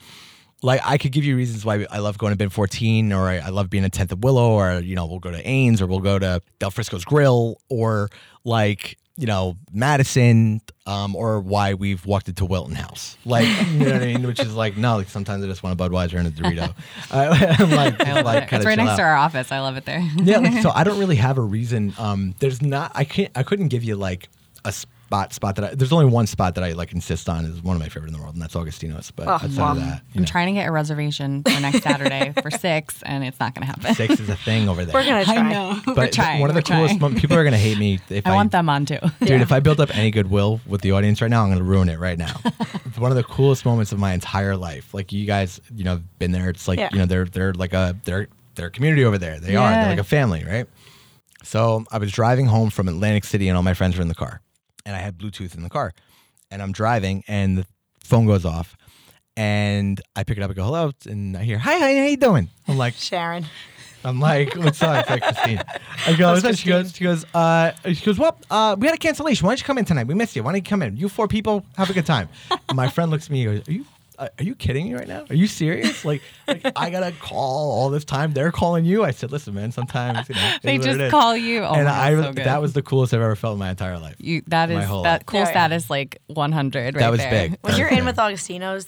Like I could give you reasons why I love going to Bin 14, or I love being at 10th of Willow, or you know, we'll go to Ains, or we'll go to Del Frisco's Grill, or like, you know, Madison, or why we've walked into Wilton House. Like, you know what I mean? Which is like, no, like sometimes I just want a Budweiser and a Dorito. I love it. It's right next to our office. I love it there. Yeah. Like, so I don't really have a reason. I couldn't give you like a spot that there's only one spot that I like insist on is one of my favorite in the world, and that's Augustino's. But outside of that, I'm trying to get a reservation for next Saturday for 6, and it's not going to happen. 6 is a thing over there. We're going to try. I know. But we're trying. One of the coolest moments, people are going to hate me. If I want them on too. Dude, if I build up any goodwill with the audience right now, I'm going to ruin it right now. It's one of the coolest moments of my entire life. Like you guys, you know, have been there. It's like, you know, they're a community over there. They are. They're like a family, right? So I was driving home from Atlantic City, and all my friends were in the car. And I had Bluetooth in the car, and I'm driving, and the phone goes off, and I pick it up and go, hello, and I hear, hi, how you doing? I'm like, Sharon. I'm like, what's up? It's like, Christine. I go, what's up? She goes, well, we had a cancellation. Why don't you come in tonight? We missed you. Why don't you come in? You 4 people, have a good time. And my friend looks at me and goes, are you kidding me right now? Are you serious? Like I got to call all this time. They're calling you. I said, listen, man, sometimes, you know, they just call you. Oh, and that was the coolest I've ever felt in my entire life. That is like 100 right there. That was big. When you're in with Augustino's,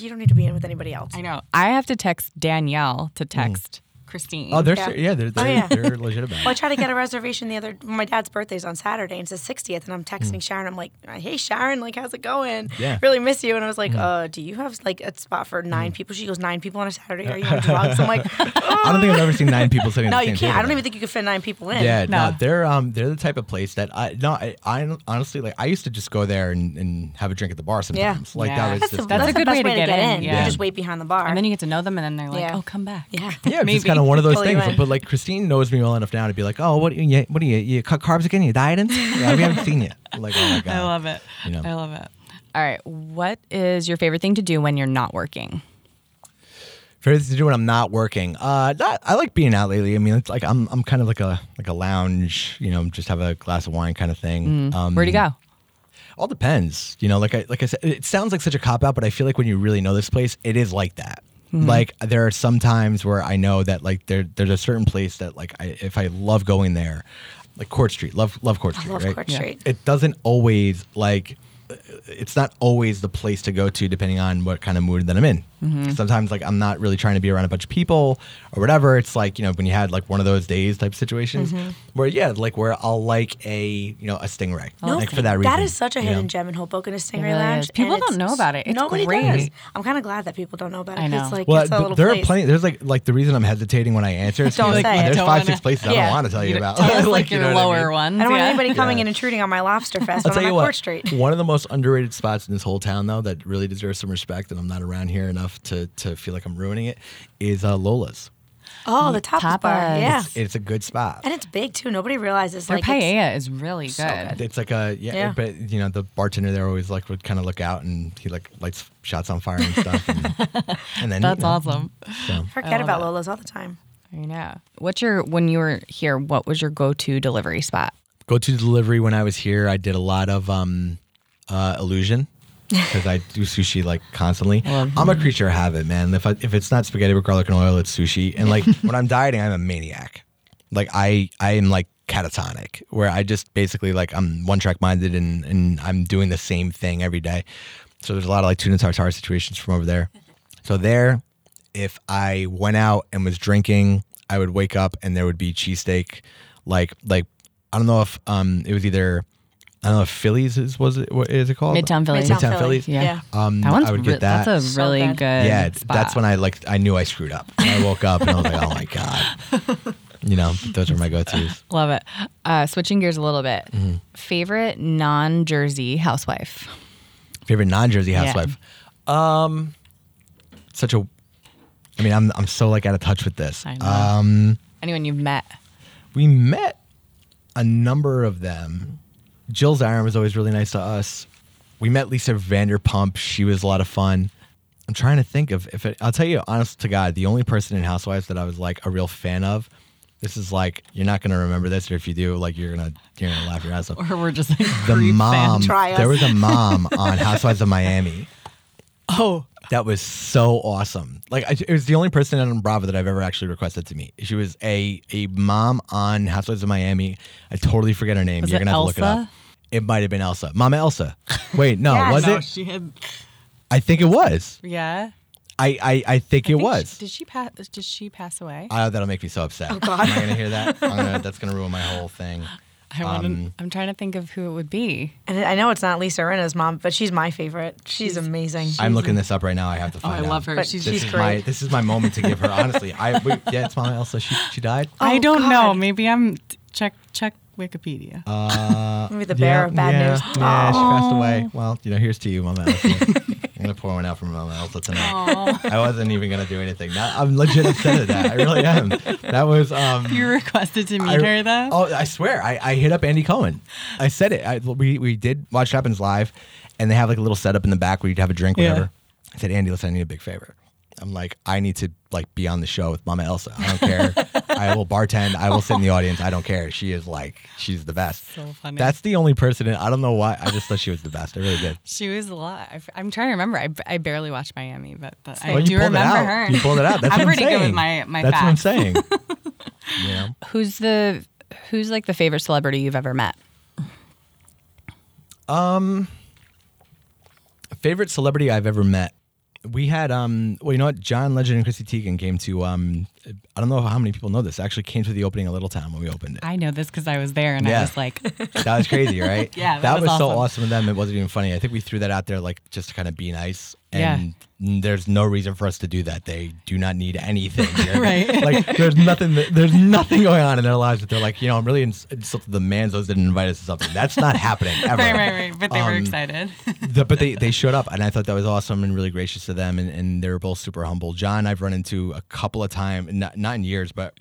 you don't need to be in with anybody else. I know. I have to text Danielle to text Christine. Oh, they're legit about it. Well, I tried to get a reservation my dad's birthday's on Saturday, and it's his 60th, and I'm texting Sharon. I'm like, hey, Sharon, like, how's it going? Yeah. Really miss you. And I was like, do you have like a spot for 9 people? She goes, 9 people on a Saturday? Are you on drugs? I'm like, oh. I don't think I've ever seen 9 people sitting in the same table. No, you can't. I don't even think you could fit 9 people in. Yeah, no. They're the type of place that I honestly, like, I used to just go there and have a drink at the bar sometimes. Yeah. Like, yeah. That's a good way to get in. Yeah. You just wait behind the bar. And then you get to know them, and then they're like, oh, come back. Yeah. Yeah, maybe. One of those things, but like Christine knows me well enough now to be like, oh, what do you cut carbs again? You dieting? Yeah, we haven't seen you. Like, oh my God, I love it. You know? I love it. All right, what is your favorite thing to do when you're not working? Favorite thing to do when I'm not working? I like being out lately. I mean, it's like I'm kind of like a lounge, you know, just have a glass of wine kind of thing. Where'd you go? All depends, you know. Like I said, it sounds like such a cop out, but I feel like when you really know this place, it is like that. Mm-hmm. Like there are some times where I know that like there's a certain place that like if I love going there, like Court Street, love Court Street, right? Court Street. Yeah. It doesn't always like it's not always the place to go to depending on what kind of mood that I'm in. Mm-hmm. Sometimes like I'm not really trying to be around a bunch of people or whatever. It's like, you know, when you had like one of those days type situations mm-hmm. where yeah, like where I'll like a, you know, a Stingray. No, like for that reason. That is such a hidden gem in Hoboken, a Stingray Lounge. People don't know about it. It's nobody does. I'm kind of glad that people don't know about it. I know. Like, well, it's a little there place. Are plenty. There's like the reason I'm hesitating when I answer is like, there's five, six places I don't want to tell you about. Like your lower ones. I don't want anybody coming and intruding on my lobster fest on Court Street. One of the most underrated spots in this whole town though that really deserves some respect, and I'm not around here enough to feel like I'm ruining it, is Lola's. Oh, the Tapas bar. Yeah. It's a good spot. And it's big, too. Nobody realizes. Their paella is really good. So, it's like a, but, you know, the bartender there always, like, would kind of look out, and he, like, lights shots on fire and stuff. And then, that's awesome. So. Forget about Lola's all the time. I know. When you were here, what was your go-to delivery spot? Go-to delivery when I was here, I did a lot of Illusion. Because I do sushi like constantly. Mm-hmm. I'm a creature of habit, man. If it's not spaghetti with garlic and oil, it's sushi. And like when I'm dieting, I'm a maniac. Like I am like catatonic, where I just basically like I'm one track minded and I'm doing the same thing every day. So there's a lot of like tuna tartare situations from over there. So there, if I went out and was drinking, I would wake up and there would be cheesesteak. Like I don't know if it was either. I don't know if Phillies what is it called? Midtown Phillies. Midtown Phillies. Yeah. That one's I would get that. That's a really good spot. That's when I knew I screwed up. And I woke up and I was like, oh my God. You know, those are my go-tos. Love it. Switching gears a little bit. Mm-hmm. Favorite non-Jersey housewife? Favorite non-Jersey housewife? Yeah. I'm so like out of touch with this. I know. Anyone you've met? We met a number of them. Jill Zarin was always really nice to us. We met Lisa Vanderpump. She was a lot of fun. I'm trying to think of I'll tell you, honest to God, the only person in Housewives that I was like a real fan of. This is like you're not gonna remember this, or if you do, like you're gonna laugh your ass off. Or we're just like the mom. There was a mom on Housewives of Miami. Oh, that was so awesome! Like it was the only person on Bravo that I've ever actually requested to meet. She was a mom on Housewives of Miami. I totally forget her name. You're gonna have to look it up. It might have been Elsa, Mama Elsa. Wait, no, yeah, was no, it? She had... I think it was. Yeah. I think it was. Did she pass away? That'll make me so upset. Oh God! Am I gonna hear that? That's gonna ruin my whole thing. I'm trying to think of who it would be. And I know it's not Lisa Rinna's mom, but she's my favorite. She's amazing. I'm looking this up right now. I have to find out. I love her. But she's great. This is my moment to give her, honestly. It's Mama Elsa. She died? Oh, I don't know. Maybe I'm... Check Wikipedia. Maybe the bearer of bad news. Yeah, she passed away. Well, you know, here's to you, Mama Elsa. I'm going to pour one out for Mama Elsa tonight. I wasn't even going to do anything. Now, I'm legit upset at that. I really am. That was... you requested to meet her, though? Oh, I swear. I hit up Andy Cohen. I said it. We did Watch Happens Live, and they have like a little setup in the back where you'd have a drink, whatever. I said, Andy, listen, I need a big favor. I'm like, I need to like be on the show with Mama Elsa. I don't care. I will bartend. I will sit in the audience. I don't care. She is like, she's the best. So funny. That's the only person. I don't know why. I just thought she was the best. I really did. She was a lot. I'm trying to remember. I barely watched Miami, but I do remember her. You pulled it out. That's I'm pretty good with my facts. That's what I'm saying. Yeah. Who's like the favorite celebrity you've ever met? Favorite celebrity I've ever met. We had, you know what? John Legend and Chrissy Teigen came to, I don't know how many people know this, actually came to the opening of Little Town when we opened it. I know this because I was there and I was like. That was crazy, right? Yeah, that was awesome. So awesome of them. It wasn't even funny. I think we threw that out there like just to kind of be nice. And there's no reason for us to do that. They do not need anything. You know? Right. Like there's nothing going on in their lives that they're like, you know, I'm really insulted the Manzos didn't invite us to something. That's not happening ever. Right. But they were excited. But they showed up, and I thought that was awesome and really gracious to them, and they were both super humble. John, I've run into a couple of times, not in years, but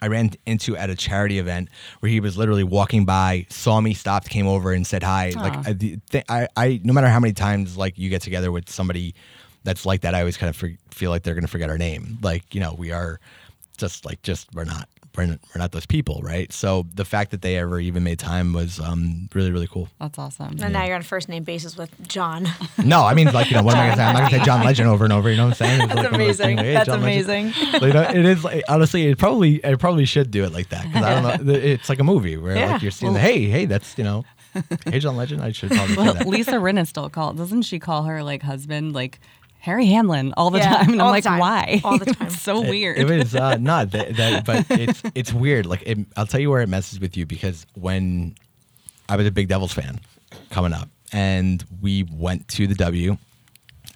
I ran into at a charity event where he was literally walking by, saw me, stopped, came over, and said hi. Aww. Like I no matter how many times like you get together with somebody that's like that, I always kind of feel like they're gonna forget our name. Like, you know, we are just like we're not. we're not those people, right? So the fact that they ever even made time was really, really cool. That's awesome. And now you're on first name basis with John. No, I mean, like, you know, what am I going to say? I'm not going to say John Legend over and over, you know what I'm saying? It's that's like, amazing. Like, hey, that's John amazing. Like, you know, it is, like, honestly, it probably should do it like that. Because I don't know, it's like a movie where like you're seeing, hey, that's, you know, hey, John Legend, I should probably say that. Lisa Rinna still doesn't she call her, like, husband, like, Harry Hamlin all the time, and I'm like, why? All the time. It's so weird. It was not that, but it's weird. Like, I'll tell you where it messes with you, because when I was a big Devils fan coming up, and we went to the W,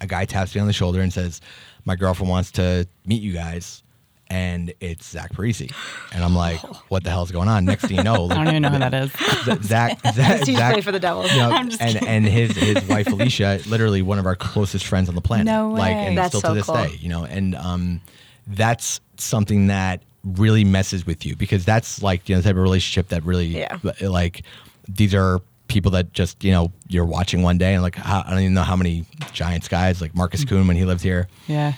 a guy taps me on the shoulder and says, "My girlfriend wants to meet you guys," and it's Zach Parise, and I'm like, what the hell's going on? Next thing you know, like, I don't even know who that is. Zach used to play for the Devils. You know, and his wife Alicia, literally one of our closest friends on the planet. No way. Like, and that's still so to this cool. day, you know. And that's something that really messes with you, because that's like, you know, the type of relationship that really like, these are people that just, you know, you're watching one day and like, I don't even know how many Giants guys, like Marcus Kuhn when he lived here. Yeah.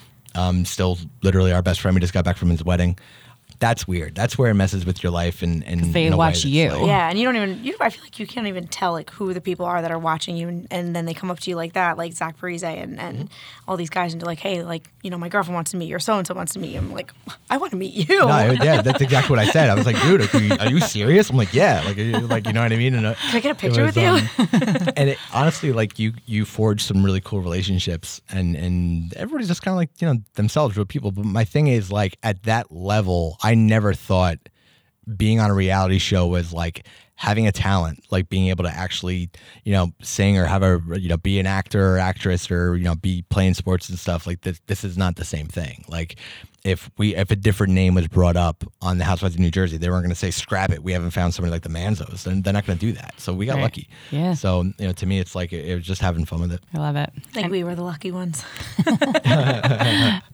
Still literally our best friend. We just got back from his wedding. That's weird. That's where it messes with your life. And they watch you. Like, and you don't even, I feel like you can't even tell, like, who the people are that are watching you. And then they come up to you like that, like Zach Parise and all these guys, and they're like, hey, like, you know, my girlfriend wants to meet you, or so-and-so wants to meet you. I'm like, I want to meet you. No, that's exactly what I said. I was like, dude, are you serious? I'm like, yeah. Like, you know what I mean? And, can I get a picture with you? And it, honestly, like, you forge some really cool relationships, and everybody's just kind of like, you know, themselves, real people. But my thing is, like, at that level, I never thought being on a reality show was like having a talent, like being able to actually, you know, sing or have a, you know, be an actor or actress, or, you know, be playing sports and stuff like this. This is not the same thing. Like, if a different name was brought up on the Housewives of New Jersey, they weren't going to say, scrap it, we haven't found somebody like the Manzos, and they're not going to do that. So we got lucky. Yeah. So, you know, to me, it's like, it was just having fun with it. I love it. I think we were the lucky ones.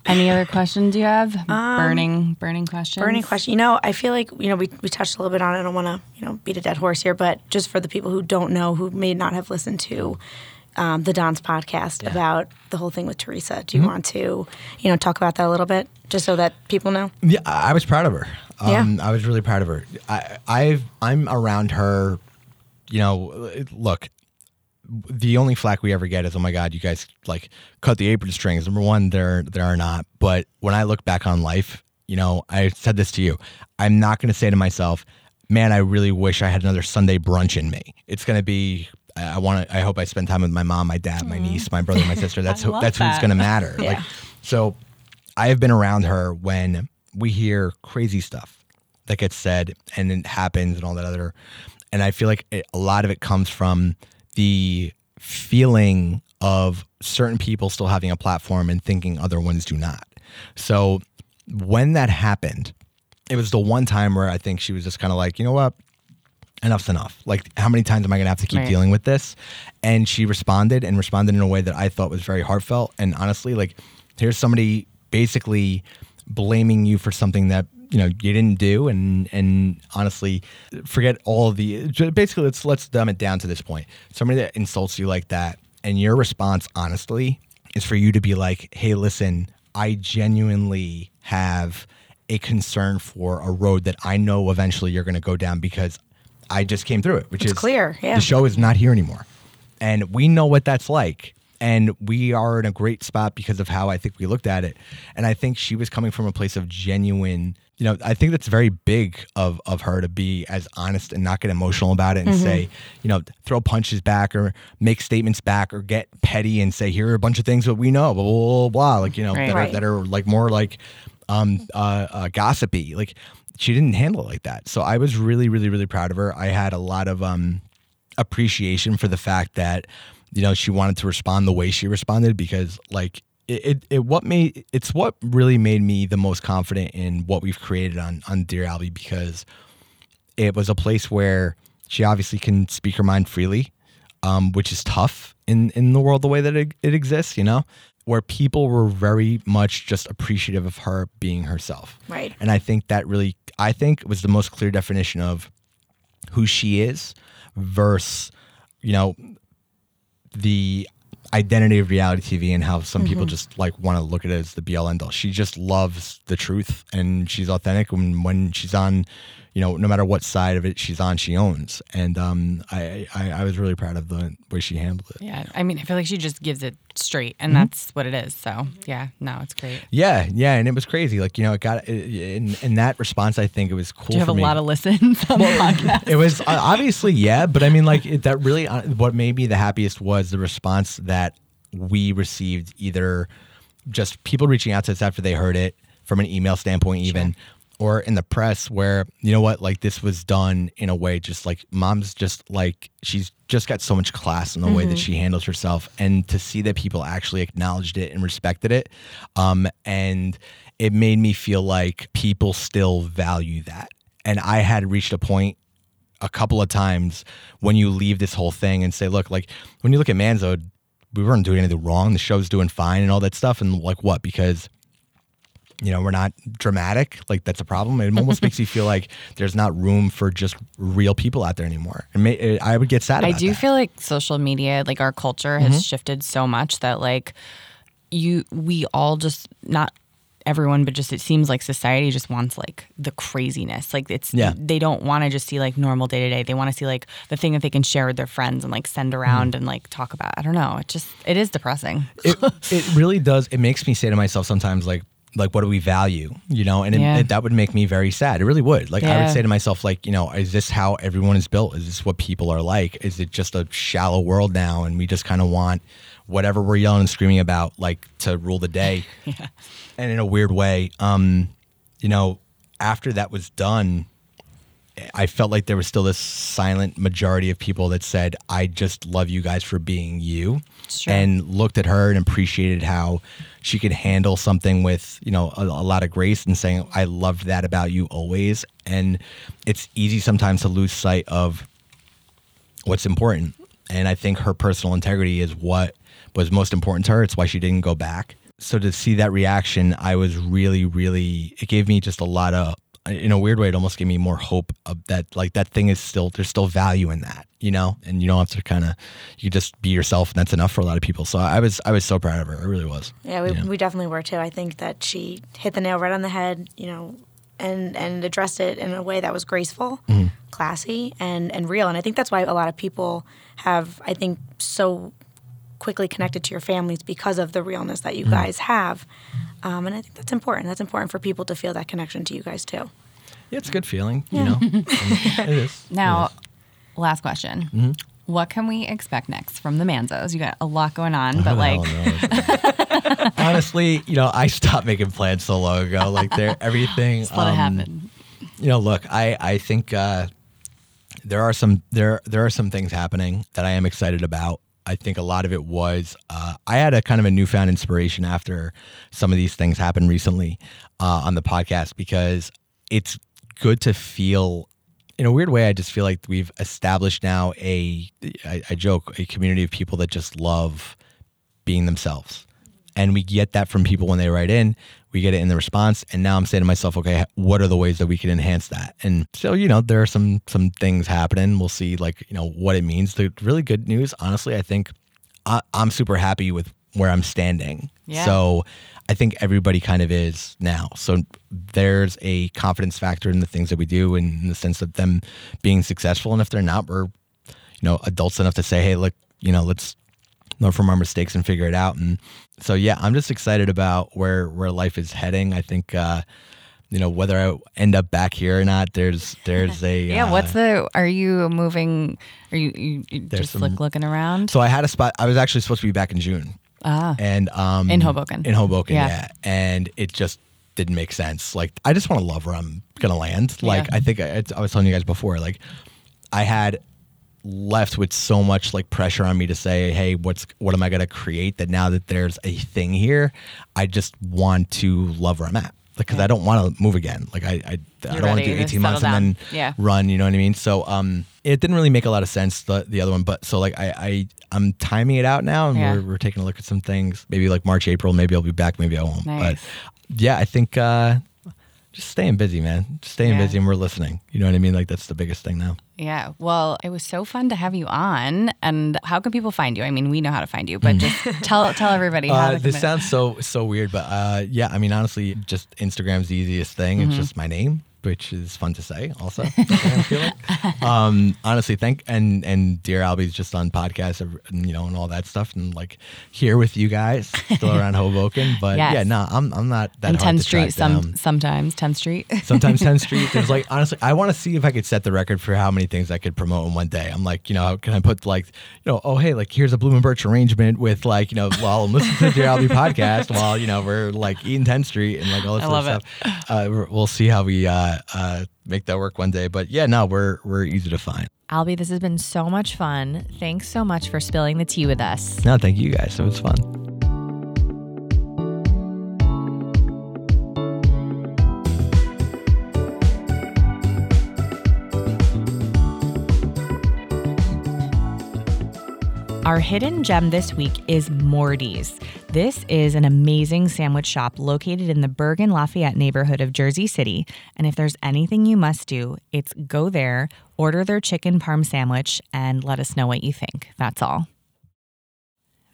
Any other questions you have? Burning questions? Burning question. You know, I feel like, you know, we touched a little bit on it. I don't want to, you know, beat a dead horse here, but just for the people who don't know, who may not have listened to the Don's podcast about the whole thing with Teresa. Do you want to, you know, talk about that a little bit, just so that people know? Yeah, I was proud of her. I was really proud of her. I'm around her, you know, look, the only flack we ever get is, oh my God, you guys like cut the apron strings. Number one, there are not. But when I look back on life, you know, I said this to you, I'm not going to say to myself, man, I really wish I had another Sunday brunch in me. It's going to be... I hope I spend time with my mom, my dad, my niece, my brother, my sister. That's who's going to matter. Yeah. Like, so I have been around her when we hear crazy stuff that gets said and it happens and all that other. And I feel like a lot of it comes from the feeling of certain people still having a platform and thinking other ones do not. So when that happened, it was the one time where I think she was just kind of like, you know what? Enough's enough. Like, how many times am I going to have to keep dealing with this? And she responded in a way that I thought was very heartfelt. And honestly, like, here's somebody basically blaming you for something that, you know, you didn't do. And honestly, forget all of the, basically, let's dumb it down to this point. Somebody that insults you like that, and your response, honestly, is for you to be like, hey, listen, I genuinely have a concern for a road that I know eventually you're going to go down, because I just came through it, which is clear. Yeah. The show is not here anymore. And we know what that's like. And we are in a great spot because of how I think we looked at it. And I think she was coming from a place of genuine, you know, I think that's very big of her to be as honest and not get emotional about it and say, you know, throw punches back or make statements back or get petty and say, here are a bunch of things that we know, blah, blah, blah, blah. Like, you know, that are like more like gossipy. Like, she didn't handle it like that. So I was really, really, really proud of her. I had a lot of appreciation for the fact that, you know, she wanted to respond the way she responded, because like it's what really made me the most confident in what we've created on Dear Albie, because it was a place where she obviously can speak her mind freely, which is tough in the world the way that it exists, you know, where people were very much just appreciative of her being herself. Right. And I think that really, was the most clear definition of who she is versus, you know, the identity of reality TV and how some people just like want to look at it as the be-all end-all. She just loves the truth and she's authentic. When she's on, you know, no matter what side of it she's on, she owns. And I was really proud of the way she handled it. Yeah, I mean, I feel like she just gives it straight, and that's what it is. So yeah, no, it's great. Yeah, yeah, and it was crazy. Like, you know, it got in that response. I think it was cool. Do you have a lot of listens on the podcast? It was obviously but I mean, like that really. What made me the happiest was the response that we received, either just people reaching out to us after they heard it from an email standpoint, even. Or in the press where, you know what, like this was done in a way just like mom's just like, she's just got so much class in the way that she handles herself. And to see that people actually acknowledged it and respected it. And it made me feel like people still value that. And I had reached a point a couple of times when you leave this whole thing and say, look, like when you look at Manzo, we weren't doing anything wrong. The show's doing fine and all that stuff. And like what? Because you know, we're not dramatic. Like, that's a problem. It almost makes you feel like there's not room for just real people out there anymore. I would get sad about that. I do feel like social media, like our culture has shifted so much that like we all just, not everyone, but just it seems like society just wants like the craziness. Like it's, they don't want to just see like normal day to day. They want to see like the thing that they can share with their friends and like send around and like talk about. I don't know. It just, it is depressing. It really does. It makes me say to myself sometimes like what do we value, you know? And that would make me very sad. It really would. Like I would say to myself, like, you know, is this how everyone is built? Is this what people are like? Is it just a shallow world now? And we just kind of want whatever we're yelling and screaming about, like to rule the day. And in a weird way, you know, after that was done, I felt like there was still this silent majority of people that said, I just love you guys for being you, and looked at her and appreciated how she could handle something with, you know, a lot of grace and saying, I loved that about you always. And it's easy sometimes to lose sight of what's important. And I think her personal integrity is what was most important to her. It's why she didn't go back. So to see that reaction, I was really, really, it gave me just a lot of, in a weird way, it almost gave me more hope of that, like that thing is still, there's still value in that, you know, and you don't have to kind of, you just be yourself and that's enough for a lot of people. So I was so proud of her. I really was. Yeah, we definitely were too. I think that she hit the nail right on the head, you know, and addressed it in a way that was graceful, classy and real. And I think that's why a lot of people have, I think, so quickly connected to your families because of the realness that you guys have. And I think that's important. That's important for people to feel that connection to you guys, too. Yeah, it's a good feeling, you know. It is. Now, last question. What can we expect next from the Manzos? You got a lot going on, but like... Honestly, you know, I stopped making plans so long ago. Like, everything... Just let it happen. You know, look, I think there are some things happening that I am excited about. I think a lot of it was, I had a kind of a newfound inspiration after some of these things happened recently on the podcast, because it's good to feel, in a weird way, I just feel like we've established now I joke, a community of people that just love being themselves. And we get that from people when they write in, we get it in the response. And now I'm saying to myself, okay, what are the ways that we can enhance that? And so, you know, there are some things happening. We'll see, like, you know, what it means. The really good news, honestly, I think I'm super happy with where I'm standing. Yeah. So I think everybody kind of is now. So there's a confidence factor in the things that we do and in the sense of them being successful. And if they're not, we're, you know, adults enough to say, hey, look, you know, let's learn from our mistakes and figure it out. And so, yeah, I'm just excited about where life is heading. I think, you know, whether I end up back here or not, there's a... Yeah, are you moving, are you just looking around? So I had a spot, I was actually supposed to be back in June. And in Hoboken. In Hoboken, yeah. And it just didn't make sense. Like, I just want to love where I'm going to land. Like, I think, I was telling you guys before, like, I had... left with so much like pressure on me to say, hey, what am I going to create, that now that there's a thing here, I just want to love where I'm at. Like, cause I don't want to move again. Like I don't want to do 18 months down and then run, you know what I mean? So, it didn't really make a lot of sense, the other one, but so like I'm timing it out now, and we're taking a look at some things, maybe like March, April, maybe I'll be back, maybe I won't. Nice. But yeah, I think, just staying busy, man. Just staying busy, and we're listening. You know what I mean? Like, that's the biggest thing now. Yeah. Well, it was so fun to have you on. And how can people find you? I mean, we know how to find you, but just tell everybody how to This sounds so weird, but yeah, I mean, honestly, just Instagram's the easiest thing. Mm-hmm. It's just my name, which is fun to say also. I feel like. Honestly, and Dear Albie's just on podcasts, you know, and all that stuff. And like here with you guys, still around Hoboken. But yeah, no, I'm not that and hard 10th to Street, sometimes 10th Street. Sometimes 10th Street. There's like, honestly, I want to see if I could set the record for how many things I could promote in one day. I'm like, you know, can I put like, you know, oh, hey, like here's a Bloom and Birch arrangement with like, you know, while I'm listening to the Dear Albie podcast while, you know, we're like eating 10th Street and like all this sort of stuff. We'll see how we make that work one day. But yeah, no, we're easy to find. Albie, this has been so much fun. Thanks so much for spilling the tea with us. No, thank you guys. It was fun. Our hidden gem this week is Morty's. This is an amazing sandwich shop located in the Bergen Lafayette neighborhood of Jersey City. And if there's anything you must do, it's go there, order their chicken parm sandwich, and let us know what you think. That's all.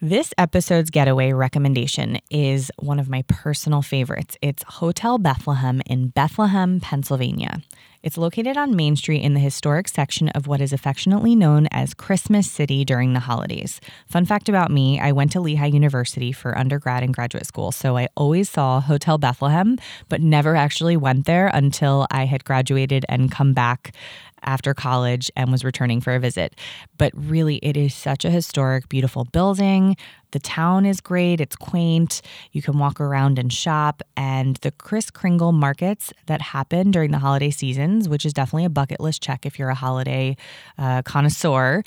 This episode's getaway recommendation is one of my personal favorites. It's Hotel Bethlehem in Bethlehem, Pennsylvania. It's located on Main Street in the historic section of what is affectionately known as Christmas City during the holidays. Fun fact about me, I went to Lehigh University for undergrad and graduate school, so I always saw Hotel Bethlehem, but never actually went there until I had graduated and come back after college and was returning for a visit. But really, it is such a historic, beautiful building. The town is great. It's quaint. You can walk around and shop. And the Kris Kringle markets that happen during the holiday seasons, which is definitely a bucket list check if you're a holiday connoisseur,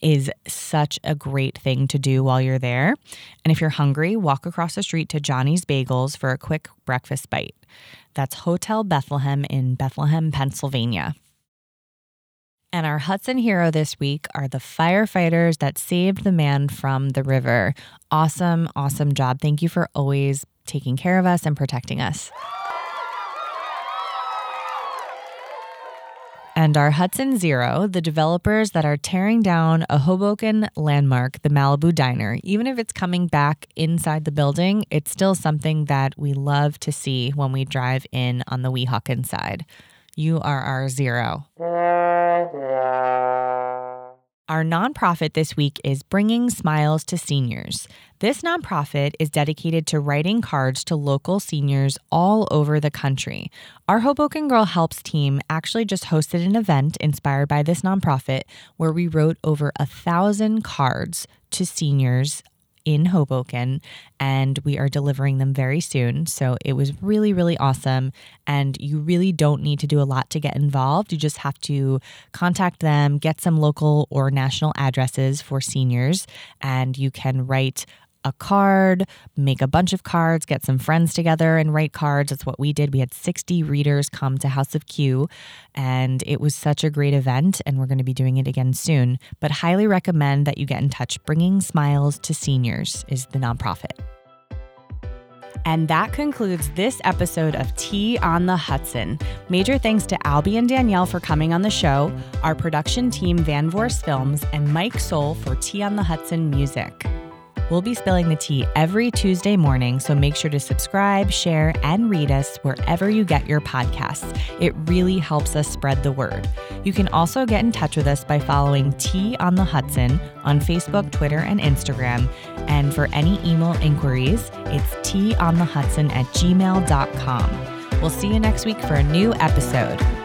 is such a great thing to do while you're there. And if you're hungry, walk across the street to Johnny's Bagels for a quick breakfast bite. That's Hotel Bethlehem in Bethlehem, Pennsylvania. And our Hudson hero this week are the firefighters that saved the man from the river. Awesome, awesome job. Thank you for always taking care of us and protecting us. And our Hudson Zero, the developers that are tearing down a Hoboken landmark, the Malibu Diner. Even if it's coming back inside the building, it's still something that we love to see when we drive in on the Weehawken side. You are our zero. Our nonprofit this week is Bringing Smiles to Seniors. This nonprofit is dedicated to writing cards to local seniors all over the country. Our Hoboken Girl Helps team actually just hosted an event inspired by this nonprofit where we wrote over 1,000 cards to seniors in Hoboken, and we are delivering them very soon. So it was really, really awesome. And you really don't need to do a lot to get involved. You just have to contact them, get some local or national addresses for seniors, and you can write a card, make a bunch of cards, get some friends together and write cards. That's what we did. We had 60 readers come to House of Q, and it was such a great event, and we're going to be doing it again soon. But highly recommend that you get in touch. Bringing Smiles to Seniors is the nonprofit. And that concludes this episode of Tea on the Hudson. Major thanks to Albie and Danielle for coming on the show, our production team Van Vorst Films, and Mike Soule for Tea on the Hudson music. We'll be spilling the tea every Tuesday morning, so make sure to subscribe, share, and read us wherever you get your podcasts. It really helps us spread the word. You can also get in touch with us by following Tea on the Hudson on Facebook, Twitter, and Instagram. And for any email inquiries, it's teaonthehudson@gmail.com. We'll see you next week for a new episode.